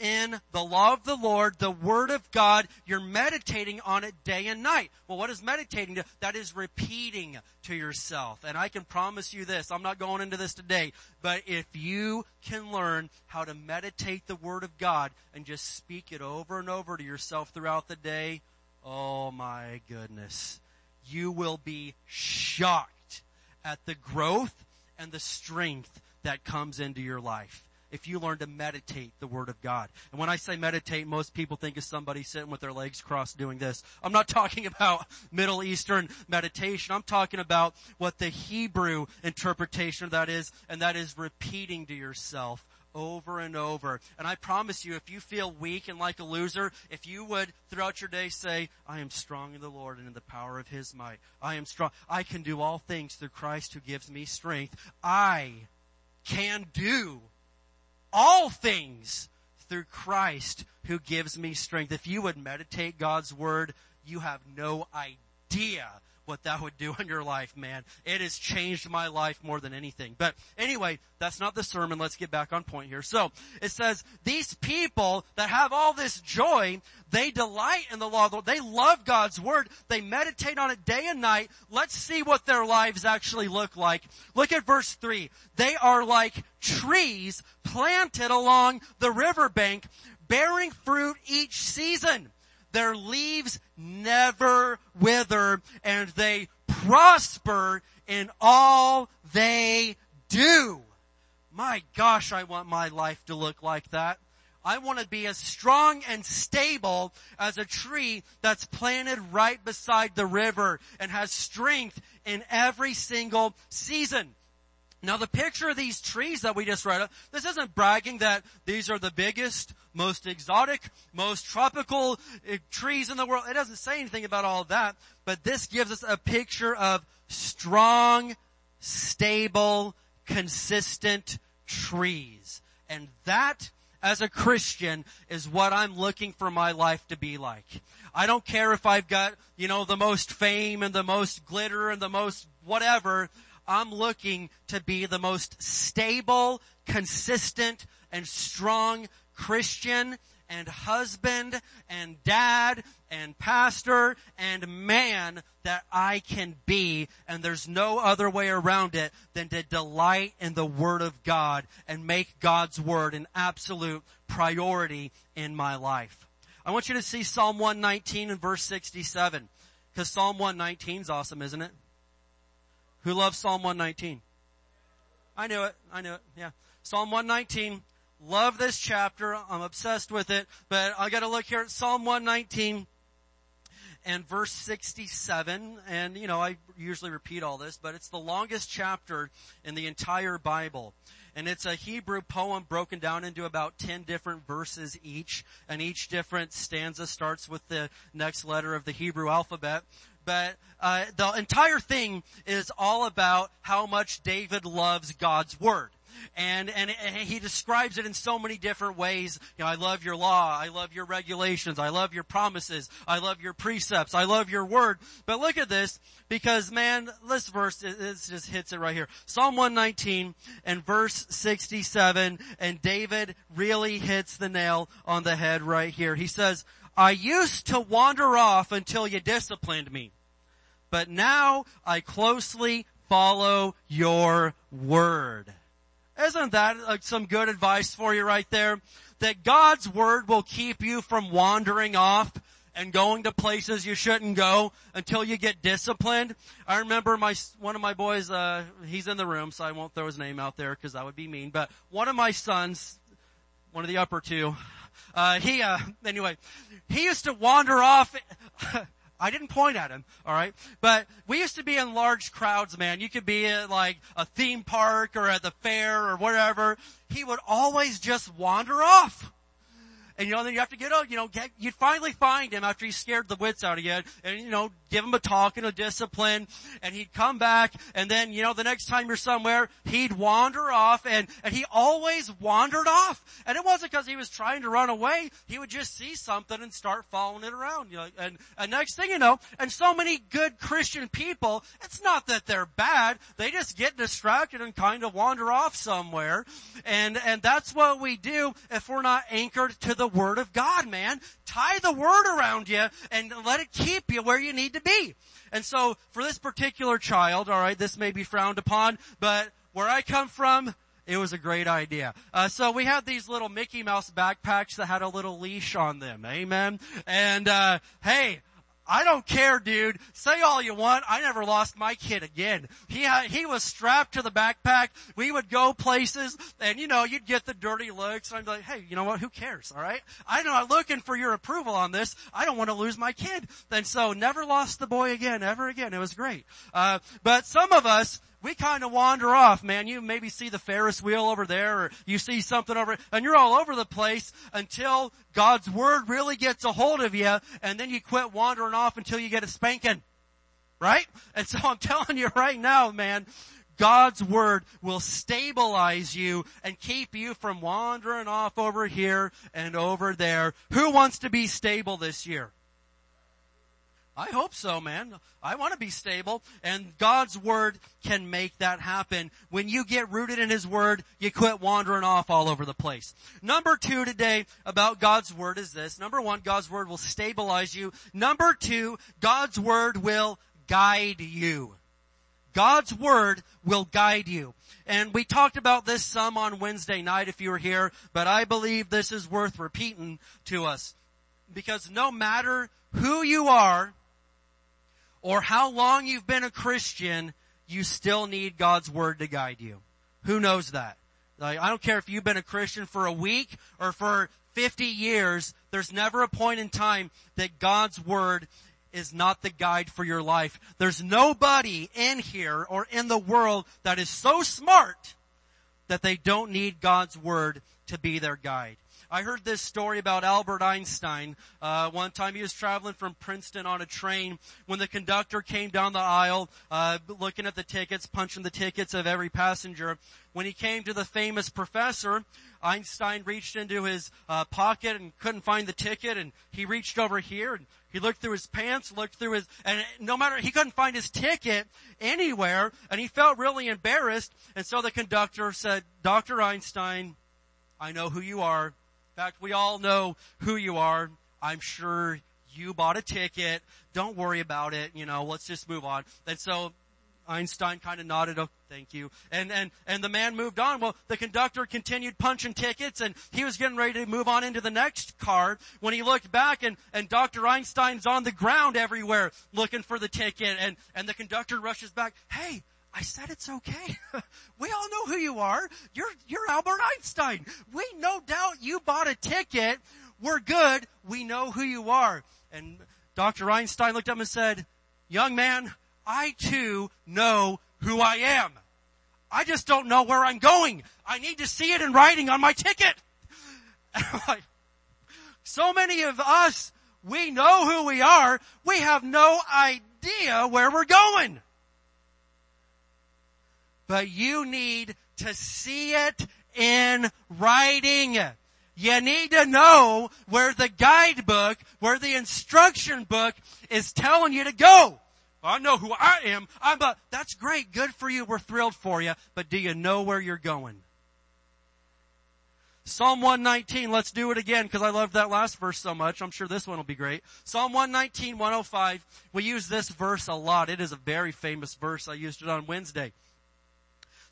in the law of the Lord, the word of God, you're meditating on it day and night. Well, what is meditating? That is repeating to yourself. And I can promise you this, I'm not going into this today, but if you can learn how to meditate the word of God and just speak it over and over to yourself throughout the day, oh my goodness, you will be shocked at the growth and the strength that comes into your life. If you learn to meditate the word of God. And when I say meditate, most people think of somebody sitting with their legs crossed doing this. I'm not talking about Middle Eastern meditation. I'm talking about what the Hebrew interpretation of that is, and that is repeating to yourself over and over. And I promise you, if you feel weak and like a loser, if you would throughout your day say, I am strong in the Lord and in the power of his might. I am strong. I can do all things through Christ who gives me strength. I can do all things through Christ who gives me strength. If you would meditate God's word, you have no idea what that would do in your life, man. It has changed my life more than anything. But anyway, that's not the sermon. Let's get back on point here. So it says, these people that have all this joy, they delight in the law of the Lord. They love God's word. They meditate on it day and night. Let's see what their lives actually look like. Look at verse 3. They are like trees planted along the riverbank, bearing fruit each season. Their leaves never wither, and they prosper in all they do. My gosh, I want my life to look like that. I want to be as strong and stable as a tree that's planted right beside the river and has strength in every single season. Now, the picture of these trees that we just read, this isn't bragging that these are the biggest, most exotic, most tropical trees in the world. It doesn't say anything about all that, but this gives us a picture of strong, stable, consistent trees. And that, as a Christian, is what I'm looking for my life to be like. I don't care if I've got, the most fame and the most glitter and the most whatever. I'm looking to be the most stable, consistent, and strong Christian and husband and dad and pastor and man that I can be. And there's no other way around it than to delight in the word of God and make God's word an absolute priority in my life. I want you to see Psalm 119 and verse 67, because Psalm 119 is awesome, isn't it? Who loves Psalm 119? I knew it. Yeah. Psalm 119. Love this chapter. I'm obsessed with it. But I got to look here at Psalm 119 and verse 67. And, you know, I usually repeat all this, but it's the longest chapter in the entire Bible. And it's a Hebrew poem broken down into about 10 different verses each. And each different stanza starts with the next letter of the Hebrew alphabet. But the entire thing is all about how much David loves God's word. And he describes it in so many different ways. You know, I love your law. I love your regulations. I love your promises. I love your precepts. I love your word. But look at this, because, man, this verse, it just hits it right here. Psalm 119 and verse 67, and David really hits the nail on the head right here. He says, I used to wander off until you disciplined me, but now I closely follow your word. Isn't that some good advice for you right there? That God's word will keep you from wandering off and going to places you shouldn't go until you get disciplined. I remember one of my boys, he's in the room, so I won't throw his name out there because that would be mean. But one of my sons, one of the upper two, he used to wander off. I didn't point at him, all right? But we used to be in large crowds, man. You could be at, like, a theme park or at the fair or whatever. He would always just wander off. And, you know, then you have to you'd finally find him after he scared the wits out of you and, you know, give him a talk and a discipline. And he'd come back, and then, you know, the next time you're somewhere, he'd wander off. And he always wandered off. And it wasn't because he was trying to run away. He would just see something and start following it around. You know, and next thing you know, and so many good Christian people, it's not that they're bad. They just get distracted and kind of wander off somewhere. And that's what we do if we're not anchored to the Word of God, man. Tie the Word around you and let it keep you where you need to be. And so for this particular child, all right, this may be frowned upon, but where I come from, it was a great idea. So we had these little Mickey Mouse backpacks that had a little leash on them. Amen. And hey, I don't care, dude. Say all you want. I never lost my kid again. He was strapped to the backpack. We would go places, and, you know, you'd get the dirty looks. And I'd be like, hey, you know what? Who cares, all right? I know I'm looking for your approval on this. I don't want to lose my kid. And so never lost the boy again, ever again. It was great. But some of us, we kind of wander off, man. You maybe see the Ferris wheel over there, or you see something over, and you're all over the place until God's word really gets a hold of you, and then you quit wandering off until you get a spanking, right? And so I'm telling you right now, man, God's word will stabilize you and keep you from wandering off over here and over there. Who wants to be stable this year? I hope so, man. I want to be stable, and God's word can make that happen. When you get rooted in his word, you quit wandering off all over the place. Number two today about God's word is this. Number one, God's word will stabilize you. Number two, God's word will guide you. God's word will guide you. And we talked about this some on Wednesday night if you were here, but I believe this is worth repeating to us, because no matter who you are, or how long you've been a Christian, you still need God's word to guide you. Who knows that? Like, I don't care if you've been a Christian for a week or for 50 years, there's never a point in time that God's word is not the guide for your life. There's nobody in here or in the world that is so smart that they don't need God's word to be their guide. I heard this story about Albert Einstein. One time he was traveling from Princeton on a train when the conductor came down the aisle, looking at the tickets, punching the tickets of every passenger. When he came to the famous professor, Einstein reached into his pocket and couldn't find the ticket, and he reached over here and he looked through his pants, and no matter, he couldn't find his ticket anywhere, and he felt really embarrassed. And so the conductor said, Dr. Einstein, I know who you are. In fact, we all know who you are. I'm sure you bought a ticket. Don't worry about it. You know, let's just move on. And so Einstein kind of nodded, oh, thank you. And the man moved on. Well, the conductor continued punching tickets, and he was getting ready to move on into the next car when he looked back, and Dr. Einstein's on the ground everywhere looking for the ticket, and the conductor rushes back. Hey, I said, it's okay. We all know who you are. You're Albert Einstein. We no doubt you bought a ticket. We're good. We know who you are. And Dr. Einstein looked up and said, young man, I too know who I am. I just don't know where I'm going. I need to see it in writing on my ticket. So many of us, we know who we are. We have no idea where we're going. But you need to see it in writing. You need to know where the guidebook, where the instruction book is telling you to go. I know who I am. That's great. Good for you. We're thrilled for you. But do you know where you're going? Psalm 119. Let's do it again because I loved that last verse so much. I'm sure this one will be great. Psalm 119, 105. We use this verse a lot. It is a very famous verse. I used it on Wednesday.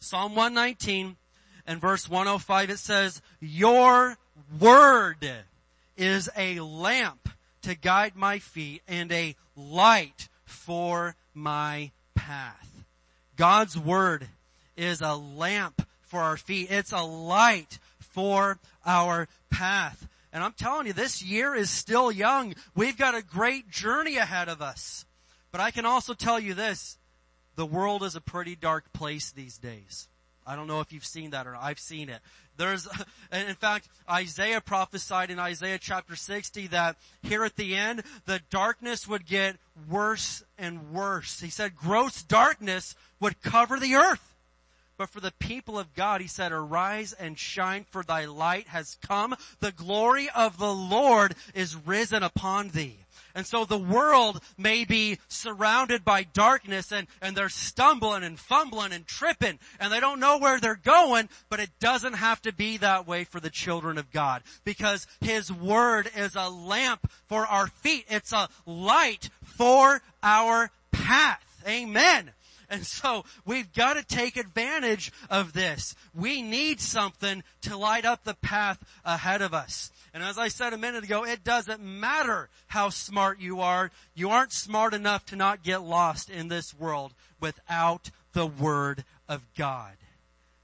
Psalm 119 and verse 105. It says, your word is a lamp to guide my feet and a light for my path. God's word is a lamp for our feet. It's a light for our path. And I'm telling you, this year is still young. We've got a great journey ahead of us. But I can also tell you this, the world is a pretty dark place these days. I don't know if you've seen that or not. I've seen it. In fact, Isaiah prophesied in Isaiah chapter 60 that here at the end, the darkness would get worse and worse. He said gross darkness would cover the earth. But for the people of God, he said, arise and shine, for thy light has come. The glory of the Lord is risen upon thee. And so the world may be surrounded by darkness and they're stumbling and fumbling and tripping and they don't know where they're going, but it doesn't have to be that way for the children of God because his word is a lamp for our feet. It's a light for our path. Amen. And so we've got to take advantage of this. We need something to light up the path ahead of us. And as I said a minute ago, it doesn't matter how smart you are. You aren't smart enough to not get lost in this world without the Word of God.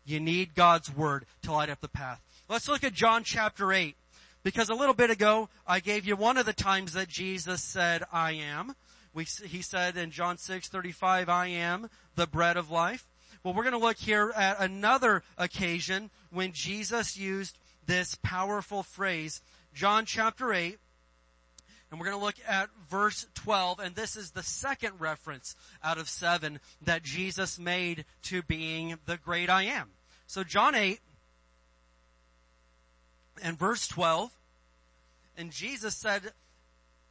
You need God's Word to light up the path. Let's look at John chapter 8. Because a little bit ago, I gave you one of the times that Jesus said, I am. He said in John 6:35, I am the bread of life. Well, we're going to look here at another occasion when Jesus used this powerful phrase, John chapter 8, and we're going to look at verse 12, and this is the second reference out of 7 that Jesus made to being the great I am. So John 8 and verse 12, and Jesus said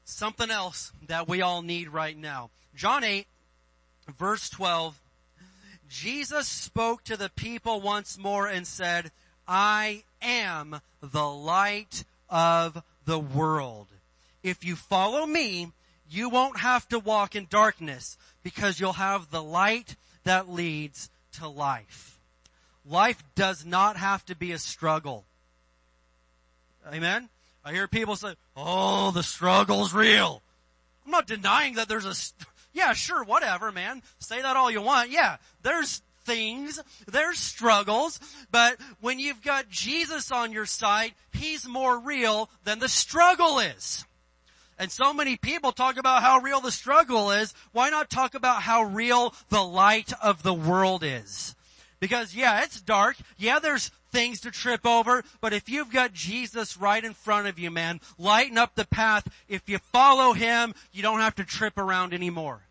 something else that we all need right now. John 8, verse 12, Jesus spoke to the people once more and said, I am the light of the world. If you follow me, you won't have to walk in darkness because you'll have the light that leads to life. Life does not have to be a struggle. Amen? I hear people say, oh, the struggle's real. I'm not denying that there's yeah, sure, whatever, man. Say that all you want. Yeah, there's things, there's struggles, but when you've got Jesus on your side, he's more real than the struggle is. And so many people talk about how real the struggle is. Why not talk about how real the light of the world is? Because yeah, it's dark. Yeah, there's things to trip over. But if you've got Jesus right in front of you, man, lighten up the path. If you follow him, you don't have to trip around anymore.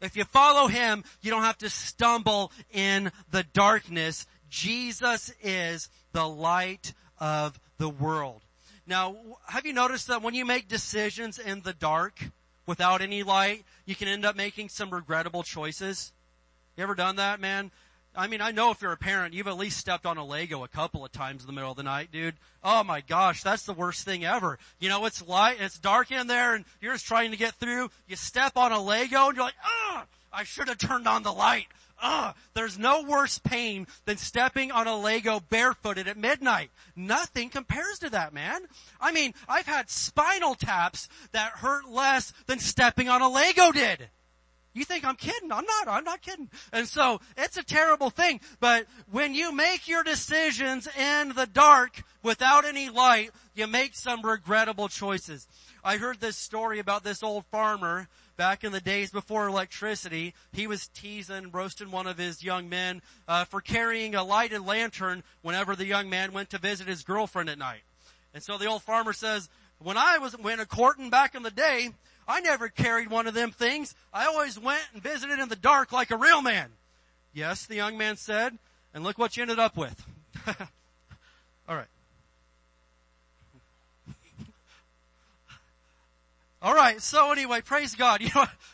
If you follow him, you don't have to stumble in the darkness. Jesus is the light of the world. Now, have you noticed that when you make decisions in the dark without any light, you can end up making some regrettable choices? You ever done that, man? I mean, I know if you're a parent, you've at least stepped on a Lego a couple of times in the middle of the night, dude. Oh my gosh, that's the worst thing ever. You know, it's light, it's dark in there, and you're just trying to get through. You step on a Lego, and you're like, I should have turned on the light. There's no worse pain than stepping on a Lego barefooted at midnight. Nothing compares to that, man. I mean, I've had spinal taps that hurt less than stepping on a Lego did. You think I'm kidding? I'm not kidding. And so it's a terrible thing. But when you make your decisions in the dark without any light, you make some regrettable choices. I heard this story about this old farmer back in the days before electricity. He was teasing, roasting one of his young men for carrying a lighted lantern whenever the young man went to visit his girlfriend at night. And so the old farmer says, when a courting back in the day, I never carried one of them things. I always went and visited in the dark like a real man. Yes, the young man said, and look what you ended up with. All right. All right. So anyway, praise God.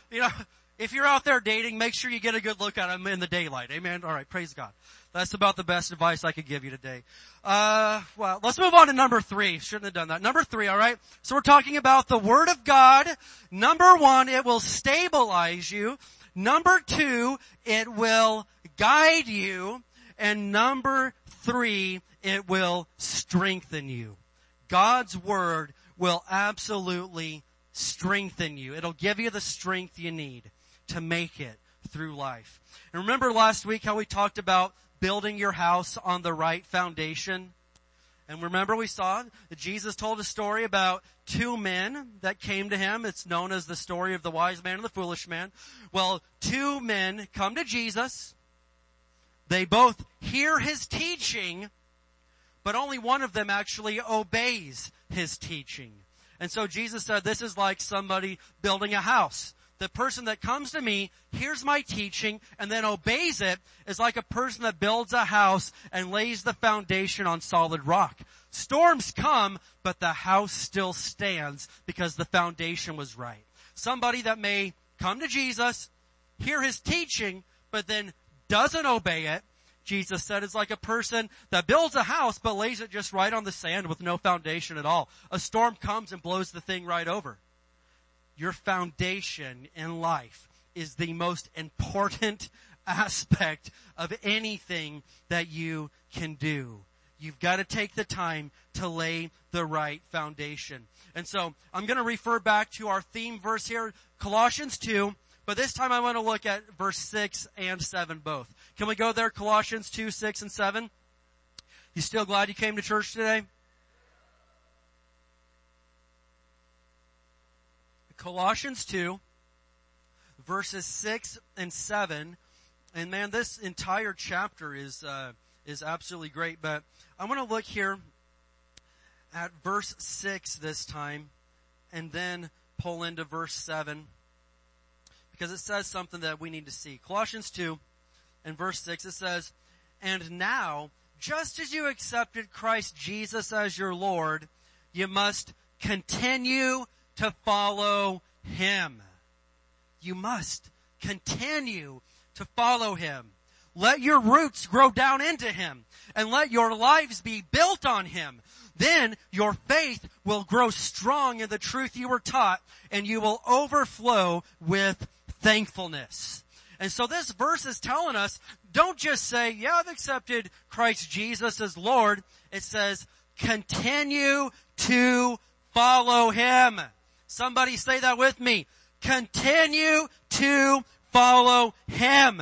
You know, if you're out there dating, make sure you get a good look at them in the daylight. Amen. All right. Praise God. That's about the best advice I could give you today. Well, let's move on to number 3. Shouldn't have done that. Number 3, all right? So we're talking about the Word of God. Number 1, it will stabilize you. Number 2, it will guide you. And number 3, it will strengthen you. God's Word will absolutely strengthen you. It'll give you the strength you need to make it through life. And remember last week how we talked about building your house on the right foundation. And remember we saw that Jesus told a story about 2 men that came to him. It's known as the story of the wise man and the foolish man. Well, 2 men come to Jesus. They both hear his teaching, but only one of them actually obeys his teaching. And so Jesus said, this is like somebody building a house. The person that comes to me, hears my teaching, and then obeys it is like a person that builds a house and lays the foundation on solid rock. Storms come, but the house still stands because the foundation was right. Somebody that may come to Jesus, hear his teaching, but then doesn't obey it, Jesus said, is like a person that builds a house but lays it just right on the sand with no foundation at all. A storm comes and blows the thing right over. Your foundation in life is the most important aspect of anything that you can do. You've got to take the time to lay the right foundation. And so I'm going to refer back to our theme verse here, Colossians 2, but this time I want to look at verse 6 and 7 both. Can we go there, Colossians 2, 6, and 7? You still glad you came to church today? Colossians 2, verses 6 and 7, and man, this entire chapter is absolutely great, but I want to look here at verse 6 this time, and then pull into verse 7, because it says something that we need to see. Colossians 2, and verse 6, it says, "And now, just as you accepted Christ Jesus as your Lord, you must continue to follow him." You must continue to follow him. Let your roots grow down into him, and let your lives be built on him. Then your faith will grow strong in the truth you were taught, and you will overflow with thankfulness. And so this verse is telling us, don't just say, yeah, I've accepted Christ Jesus as Lord. It says, continue to follow him. Somebody say that with me. Continue to follow him.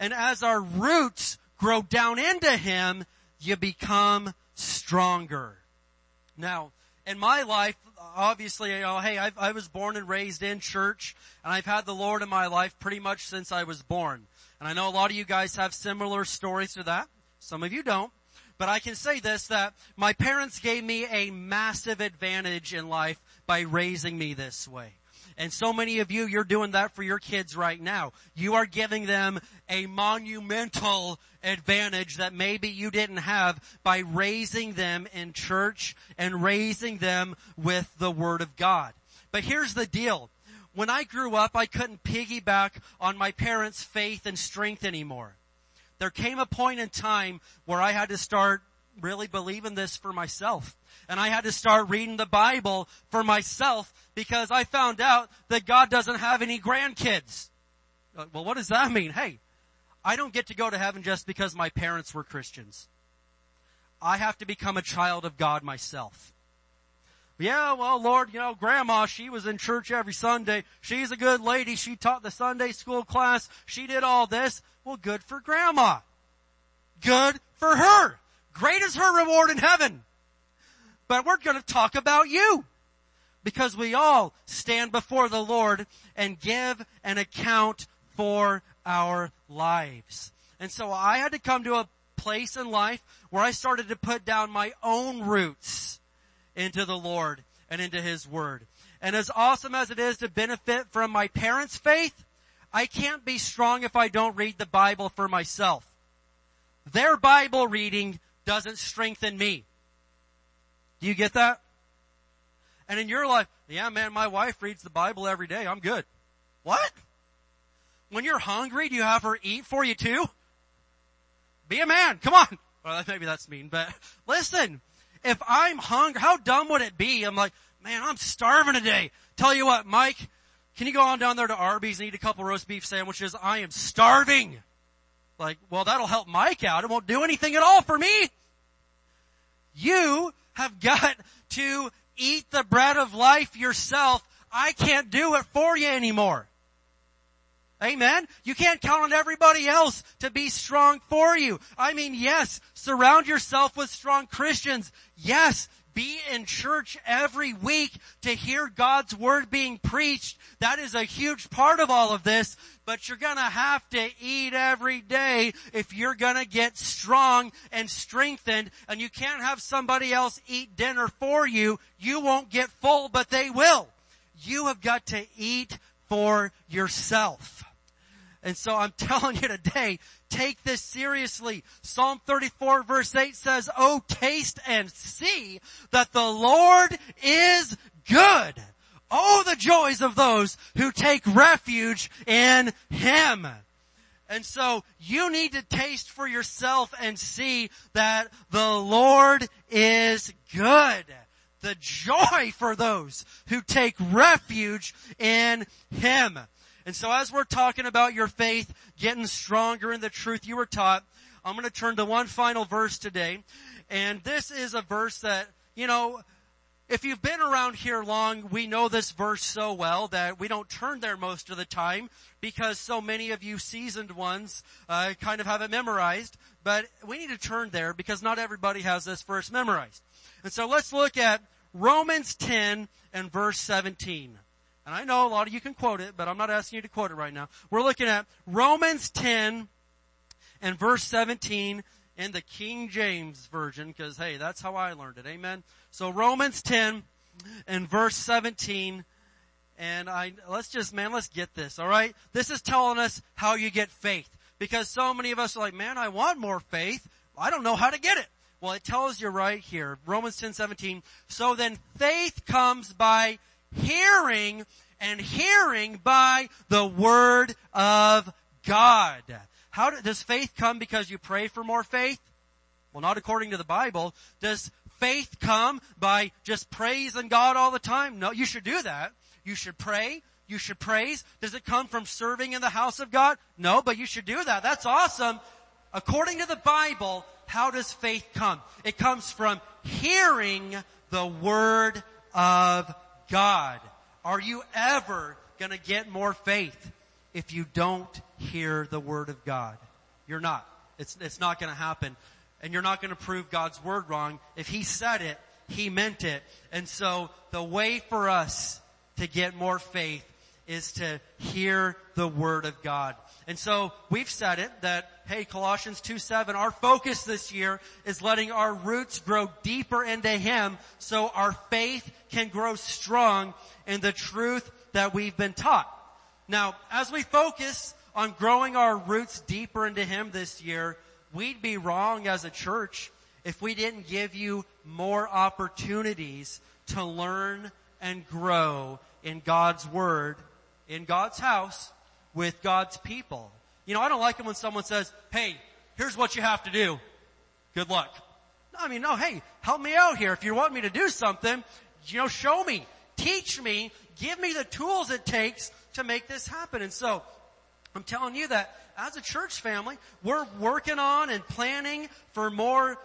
And as our roots grow down into him, you become stronger. Now, in my life, obviously, you know, hey, I was born and raised in church, and I've had the Lord in my life pretty much since I was born. And I know a lot of you guys have similar stories to that. Some of you don't. But I can say this, that my parents gave me a massive advantage in life by raising me this way. And so many of you, you're doing that for your kids right now. You are giving them a monumental advantage that maybe you didn't have by raising them in church and raising them with the Word of God. But here's the deal. When I grew up, I couldn't piggyback on my parents' faith and strength anymore. There came a point in time where I had to start really believing this for myself. And I had to start reading the Bible for myself because I found out that God doesn't have any grandkids. Well, what does that mean? Hey, I don't get to go to heaven just because my parents were Christians. I have to become a child of God myself. Yeah, well, Lord, you know, Grandma, she was in church every Sunday. She's a good lady. She taught the Sunday school class. She did all this. Well, good for Grandma. Good for her. Great is her reward in heaven. But we're going to talk about you, because we all stand before the Lord and give an account for our lives. And so I had to come to a place in life where I started to put down my own roots into the Lord and into His Word. And as awesome as it is to benefit from my parents' faith, I can't be strong if I don't read the Bible for myself. Their Bible reading doesn't strengthen me. Do you get that? And in your life, yeah, man, my wife reads the Bible every day. I'm good. What? When you're hungry, do you have her eat for you too? Be a man. Come on. Well, maybe that's mean, but listen. If I'm hungry, how dumb would it be? I'm like, man, I'm starving today. Tell you what, Mike, can you go on down there to Arby's and eat a couple roast beef sandwiches? I am starving. Like, well, that'll help Mike out. It won't do anything at all for me. You have got to eat the bread of life yourself. I can't do it for you anymore. Amen. You can't count on everybody else to be strong for you. I mean, yes, surround yourself with strong Christians. Yes, be in church every week to hear God's word being preached. That is a huge part of all of this. But you're going to have to eat every day if you're going to get strong and strengthened. And you can't have somebody else eat dinner for you. You won't get full, but they will. You have got to eat for yourself. And so I'm telling you today, take this seriously. Psalm 34 verse 8 says, "Oh, taste and see that the Lord is good. Oh, the joys of those who take refuge in Him." And so you need to taste for yourself and see that the Lord is good. The joy for those who take refuge in Him. And so as we're talking about your faith getting stronger in the truth you were taught, I'm going to turn to one final verse today. And this is a verse that, you know, if you've been around here long, we know this verse so well that we don't turn there most of the time, because so many of you seasoned ones kind of have it memorized. But we need to turn there because not everybody has this verse memorized. And so let's look at Romans 10 and verse 17. And I know a lot of you can quote it, but I'm not asking you to quote it right now. We're looking at Romans 10 and verse 17 in the King James Version, because, hey, that's how I learned it. Amen. So Romans 10 and verse 17. And let's get this, all right? This is telling us how you get faith, because so many of us are like, man, I want more faith. I don't know how to get it. Well, it tells you right here, Romans 10:17. So then faith comes by hearing, and hearing by the word of God. Does faith come because you pray for more faith? Well, not according to the Bible. Does faith come by just praising God all the time? No, you should do that. You should pray. You should praise. Does it come from serving in the house of God? No, but you should do that. That's awesome. According to the Bible, how does faith come? It comes from hearing the word of God. Are you ever going to get more faith if you don't hear the word of God? You're not. It's not going to happen. And you're not going to prove God's word wrong. If He said it, He meant it. And so the way for us to get more faith is to hear the word of God. And so we've said it that, hey, Colossians 2:7, our focus this year is letting our roots grow deeper into Him so our faith can grow strong in the truth that we've been taught. Now, as we focus on growing our roots deeper into Him this year, we'd be wrong as a church if we didn't give you more opportunities to learn and grow in God's Word, in God's house, with God's people. You know, I don't like it when someone says, hey, here's what you have to do. Good luck. I mean, no, hey, help me out here. If you want me to do something, you know, show me, teach me, give me the tools it takes to make this happen. And so I'm telling you that as a church family, we're working on and planning for more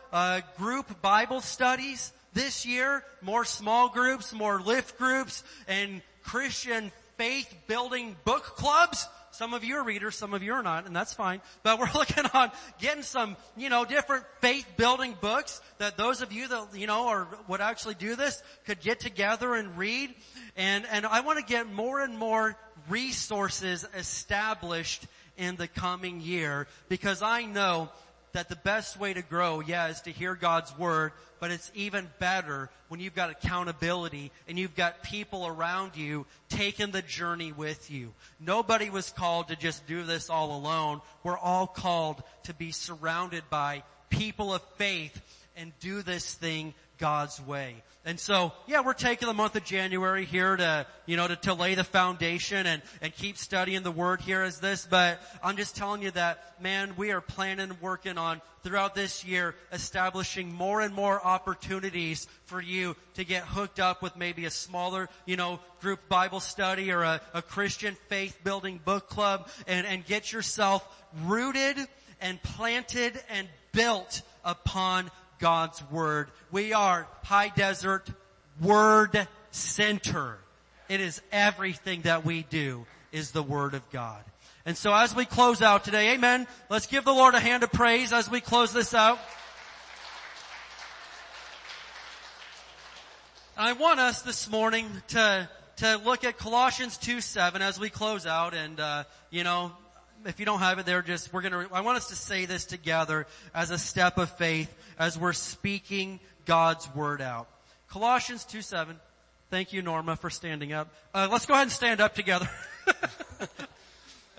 group Bible studies, This year, more small groups, more lift groups, and Christian faith building book clubs. Some of you are readers, some of you are not, and that's fine. But we're looking on getting some, different faith-building books that those of you that, would actually do this could get together and read. And I want to get more and more resources established in the coming year, because I know that the best way to grow, is to hear God's word, but it's even better when you've got accountability and you've got people around you taking the journey with you. Nobody was called to just do this all alone. We're all called to be surrounded by people of faith and do this thing God's way. And so, we're taking the month of January here to lay the foundation and keep studying the word here as this. But I'm just telling you that, we are planning and working on throughout this year, establishing more and more opportunities for you to get hooked up with maybe a smaller, group Bible study or a Christian faith building book club and get yourself rooted and planted and built upon God's word. We are High Desert Word Center. It is everything that we do is the word of God. And so as we close out today, amen, let's give the Lord a hand of praise as we close this out. I want us this morning to look at Colossians 2:7 as we close out, and if you don't have it there, I want us to say this together as a step of faith as we're speaking God's word out. Colossians 2:7. Thank you, Norma, for standing up. Let's go ahead and stand up together.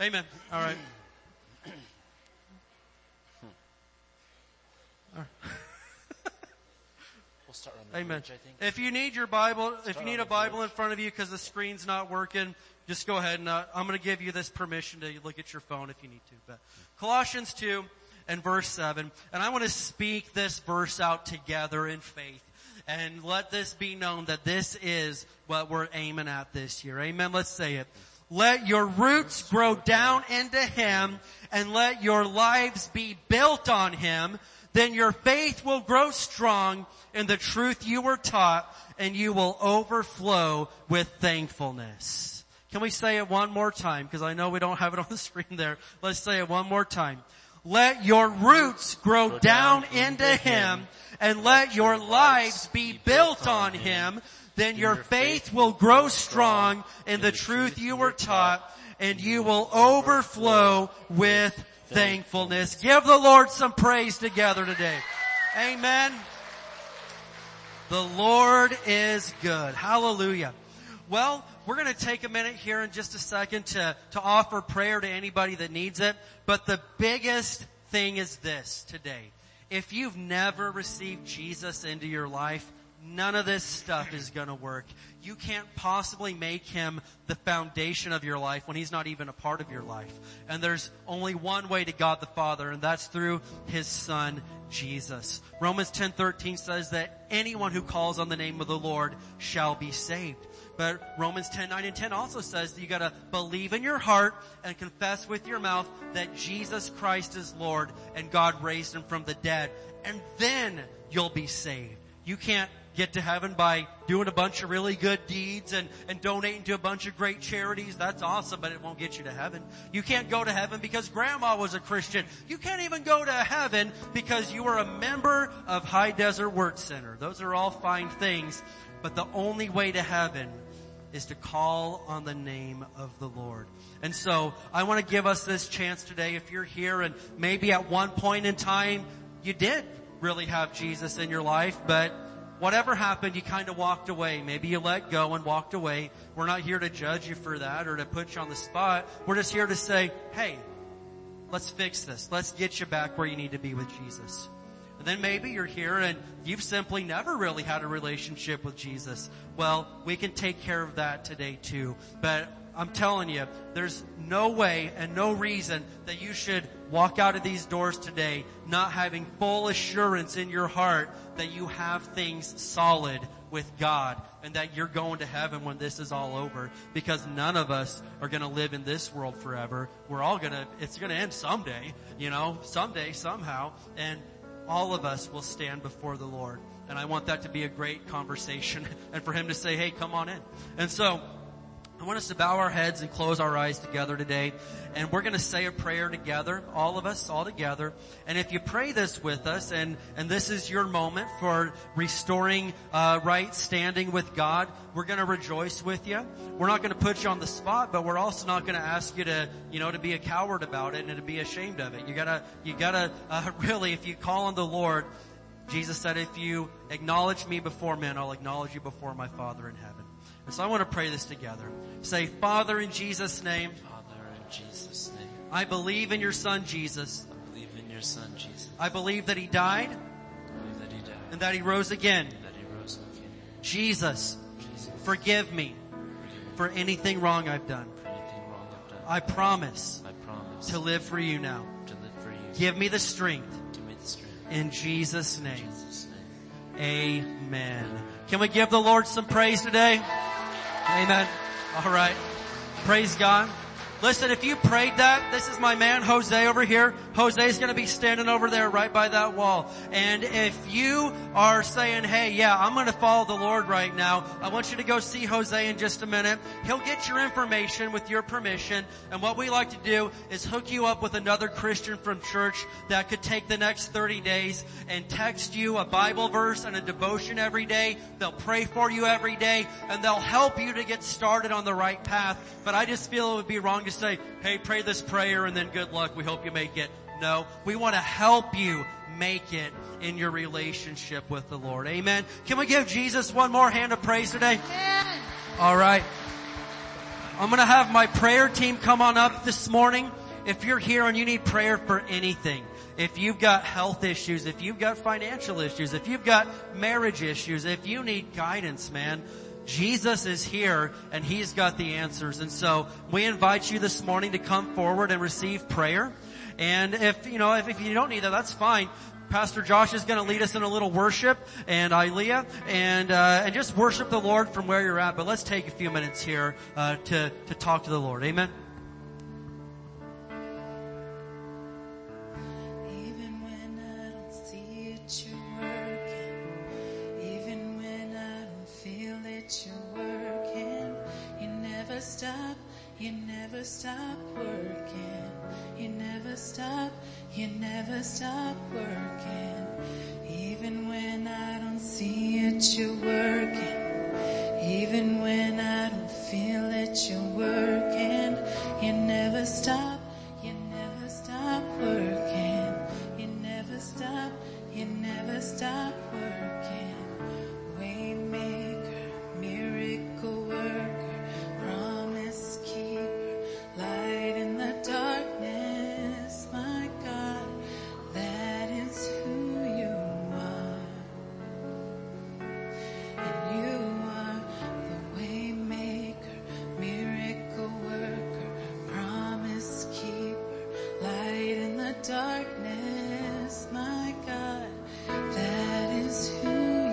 Amen. All right. We'll start on the Amen. Page, I think. If you need your Bible, if you need a Bible page in front of you because the screen's not working, just go ahead and I'm going to give you this permission to look at your phone if you need to. But Colossians 2 and verse 7. And I want to speak this verse out together in faith. And let this be known that this is what we're aiming at this year. Amen. Let's say it. Let your roots grow down into Him, and let your lives be built on Him. Then your faith will grow strong in the truth you were taught, and you will overflow with thankfulness. Can we say it one more time? Because I know we don't have it on the screen there. Let's say it one more time. Let your roots grow down into Him, and let your lives be built on Him. Then your faith will grow strong in the truth you were taught, and you will overflow with thankfulness. Give the Lord some praise together today. Amen. The Lord is good. Hallelujah. Well, we're going to take a minute here in just a second to offer prayer to anybody that needs it. But the biggest thing is this today. If you've never received Jesus into your life, none of this stuff is going to work. You can't possibly make Him the foundation of your life when He's not even a part of your life. And there's only one way to God the Father, and that's through His Son, Jesus. Romans 10:13 says that anyone who calls on the name of the Lord shall be saved. But Romans 10:9 and 10 also says that you gotta believe in your heart and confess with your mouth that Jesus Christ is Lord and God raised Him from the dead. And then you'll be saved. You can't get to heaven by doing a bunch of really good deeds and donating to a bunch of great charities. That's awesome, but it won't get you to heaven. You can't go to heaven because grandma was a Christian. You can't even go to heaven because you were a member of High Desert Word Center. Those are all fine things, but the only way to heaven is to call on the name of the Lord. And so I want to give us this chance today. If you're here and maybe at one point in time you did really have Jesus in your life, but whatever happened, you kind of walked away. Maybe you let go and walked away. We're not here to judge you for that or to put you on the spot. We're just here to say, hey, let's fix this. Let's get you back where you need to be with Jesus. And then maybe you're here and you've simply never really had a relationship with Jesus. Well, we can take care of that today too. But I'm telling you, there's no way and no reason that you should walk out of these doors today not having full assurance in your heart that you have things solid with God and that you're going to heaven when this is all over, because none of us are going to live in this world forever. It's going to end someday, someday, somehow. And all of us will stand before the Lord. And I want that to be a great conversation and for him to say, hey, come on in. And so I want us to bow our heads and close our eyes together today. And we're going to say a prayer together, all of us, all together. And if you pray this with us, and this is your moment for restoring right standing with God, we're going to rejoice with you. We're not going to put you on the spot, but we're also not going to ask you to, you know, to be a coward about it and to be ashamed of it. You gotta really, if you call on the Lord, Jesus said, if you acknowledge me before men, I'll acknowledge you before my Father in heaven. And so I want to pray this together. Say, Father, in Jesus' name. Father, in Jesus' name. I believe in your Son, Jesus. I believe in your Son, Jesus. I believe that he died. I believe that he died. And that he rose again. And that he rose again. Jesus, forgive me for anything wrong I've done. I promise to live for you now. Give me the strength. In Jesus' name. Amen. Can we give the Lord some praise today? Amen. All right. Praise God. Listen, if you prayed that, this is my man Jose over here. Jose's going to be standing over there right by that wall. And if you are saying, hey, yeah, I'm going to follow the Lord right now, I want you to go see Jose in just a minute. He'll get your information with your permission. And what we like to do is hook you up with another Christian from church that could take the next 30 days and text you a Bible verse and a devotion every day. They'll pray for you every day, and they'll help you to get started on the right path. But I just feel it would be wrong to say, hey, pray this prayer and then good luck, we hope you make it. No, we want to help you make it in your relationship with the Lord. Amen. Can we give Jesus one more hand of praise today? Amen. All right. I'm going to have my prayer team come on up this morning. If you're here and you need prayer for anything, if you've got health issues, if you've got financial issues, if you've got marriage issues, if you need guidance, man, Jesus is here and he's got the answers. And so we invite you this morning to come forward and receive prayer. And if you don't need that, that's fine. Pastor Josh is going to lead us in a little worship, and Ilea, and just worship the Lord from where you're at. But let's take a few minutes here to talk to the Lord. Amen. Stop working, you never stop working, even when I don't see it, you're working, even when I don't feel it, you're working, you never stop working, you never stop working, Waymaker, miracle worker. Darkness, my God, that is who you are.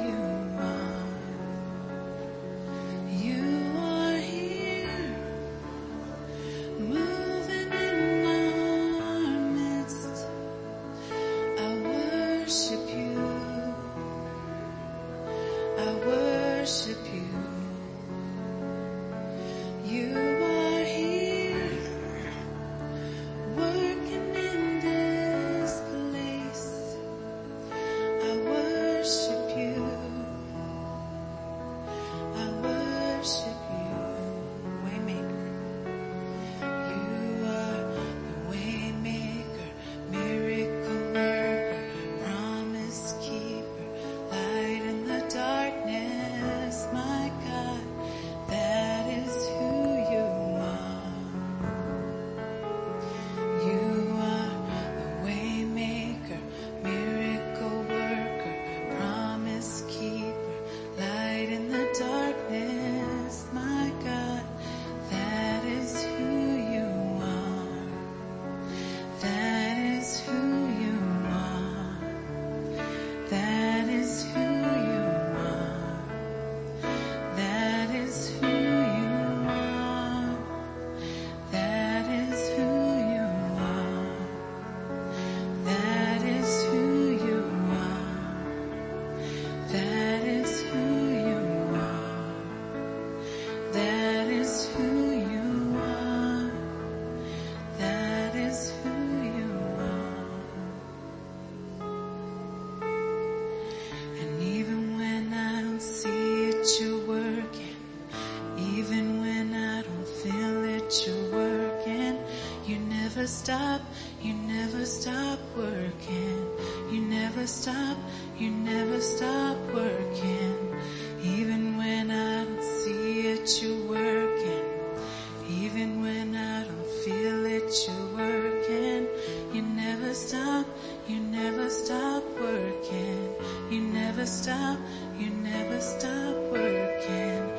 stop, you never stop working. Even when I don't see it, you're working. Even when I don't feel it, you're working. You never stop, you never stop working. You never stop, you never stop working.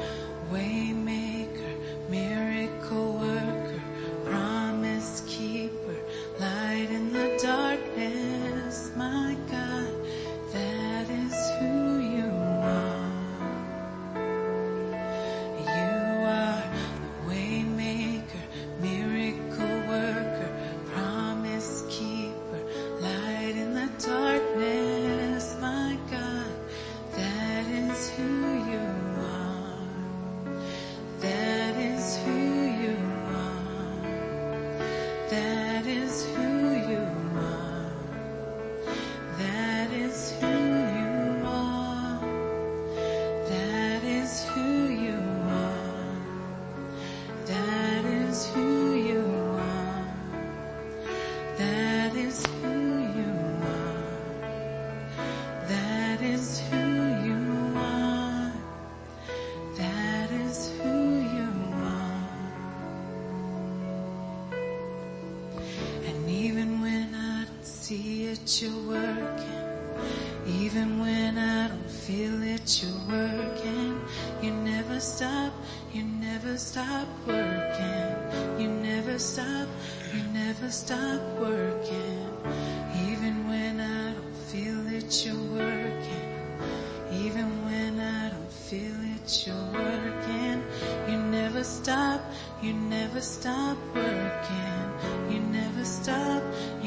Waymaker, miracle worker, promise keeper, light in the darkness, my God, that is who you are. You are the waymaker, miracle worker, promise keeper, light in the darkness, my God, that is who you are. That is who you are. That is who you are. That is who you are. That is who you are. That is who you are. That is who you are. That is who you are. That is who you are. And even when I don't see it, you're working. Even when I don't feel it, you're working. You never stop working. You never stop working. Even when I don't feel it, you're working. Even when I don't feel it, you're working. You never stop working. You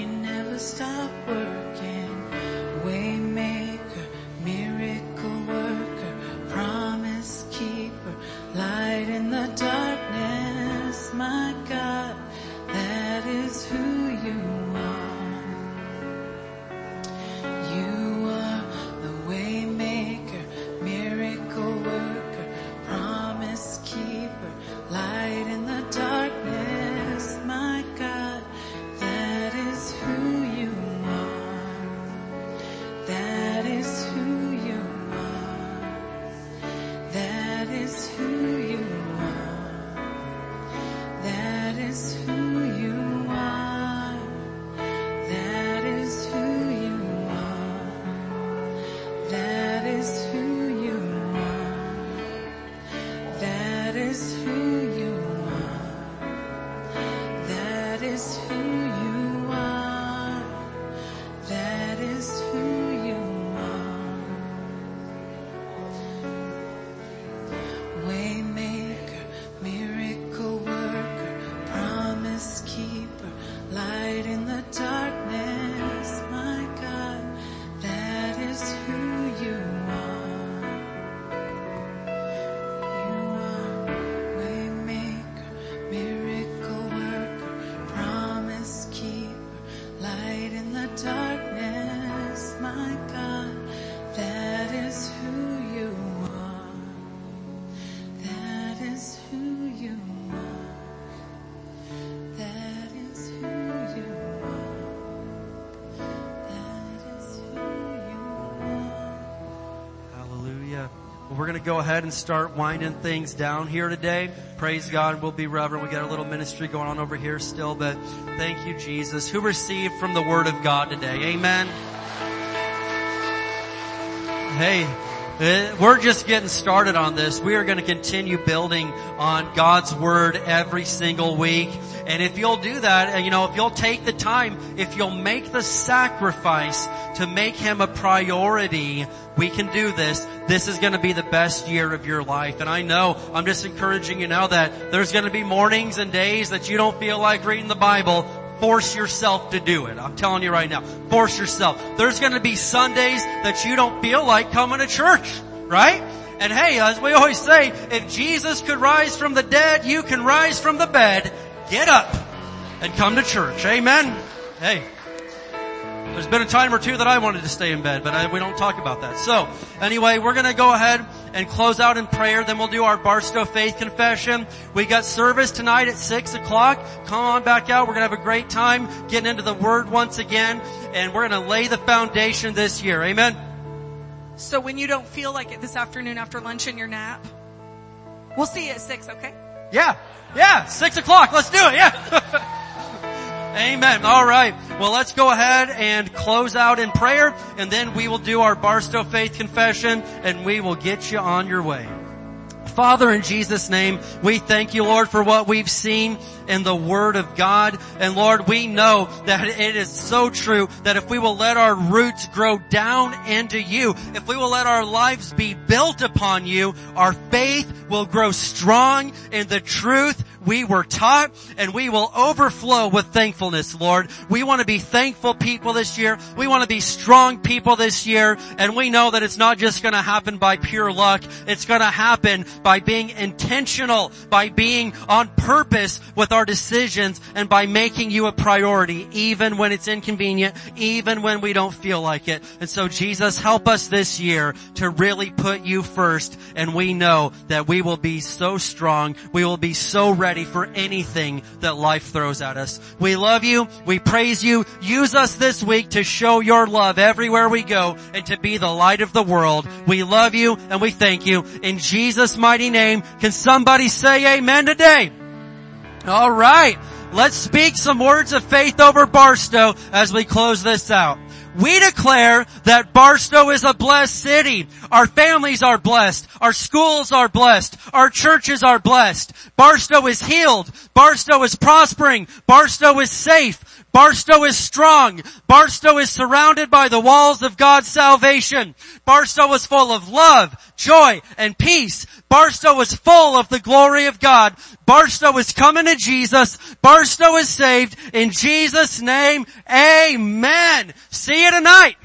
never stop working. Waymaker, miracle worker, promise keeper, light in the darkness, my God, that is who you are. You are the waymaker, miracle worker, promise keeper, light in the darkness, my God, that is who you are. That is who you are. That is who you are. That is who you are. That is who you are. That is who you are. That is who you are. That is who you are. That is who you are. Waymaker, miracle worker, promise keeper, light in the darkness, my God, that is who you are. You are waymaker, miracle worker, promise keeper, light in the darkness, my God, that is who you are. That is who you are. That is who you are. That is who you are. Hallelujah. Well, we're going to go ahead and start winding things down here today. Praise God. We'll be reverent. We got our little ministry going on over here still, but thank you, Jesus, who received from the Word of God today. Amen. Hey, we're just getting started on this. We are going to continue building on God's Word every single week. And if you'll do that, if you'll take the time, if you'll make the sacrifice to make Him a priority, we can do this. This is going to be the best year of your life. And I know, I'm just encouraging you now that there's going to be mornings and days that you don't feel like reading the Bible. Force yourself to do it. I'm telling you right now. Force yourself. There's going to be Sundays that you don't feel like coming to church, right? And hey, as we always say, if Jesus could rise from the dead, you can rise from the bed. Get up and come to church. Amen. Hey. There's been a time or two that I wanted to stay in bed, but we don't talk about that. So anyway, we're going to go ahead and close out in prayer. Then we'll do our Barstow Faith Confession. We got service tonight at 6 o'clock. Come on back out. We're going to have a great time getting into the Word once again. And we're going to lay the foundation this year. Amen. So when you don't feel like it this afternoon after lunch and your nap, we'll see you at 6, okay? Yeah. Yeah. 6 o'clock. Let's do it. Yeah. Amen. All right. Well, let's go ahead and close out in prayer, and then we will do our Barstow Faith Confession, and we will get you on your way. Father, in Jesus' name, we thank you, Lord, for what we've seen in the Word of God. And Lord, we know that it is so true that if we will let our roots grow down into you, if we will let our lives be built upon you, our faith will grow strong in the truth we were taught, and we will overflow with thankfulness, Lord. We want to be thankful people this year. We want to be strong people this year, and we know that it's not just going to happen by pure luck. It's going to happen by being intentional, by being on purpose with our decisions, and by making you a priority, even when it's inconvenient, even when we don't feel like it. And so, Jesus, help us this year to really put you first, and we know that we will be so strong. We will be so ready for anything that life throws at us. We love you. We praise you. Use us this week to show your love everywhere we go and to be the light of the world. We love you and we thank you. In Jesus' mighty name, can somebody say amen today? All right. Let's speak some words of faith over Barstow as we close this out. We declare that Barstow is a blessed city. Our families are blessed. Our schools are blessed. Our churches are blessed. Barstow is healed. Barstow is prospering. Barstow is safe. Barstow is strong. Barstow is surrounded by the walls of God's salvation. Barstow is full of love, joy, and peace. Barstow is full of the glory of God. Barstow is coming to Jesus. Barstow is saved. In Jesus' name, amen. See you tonight.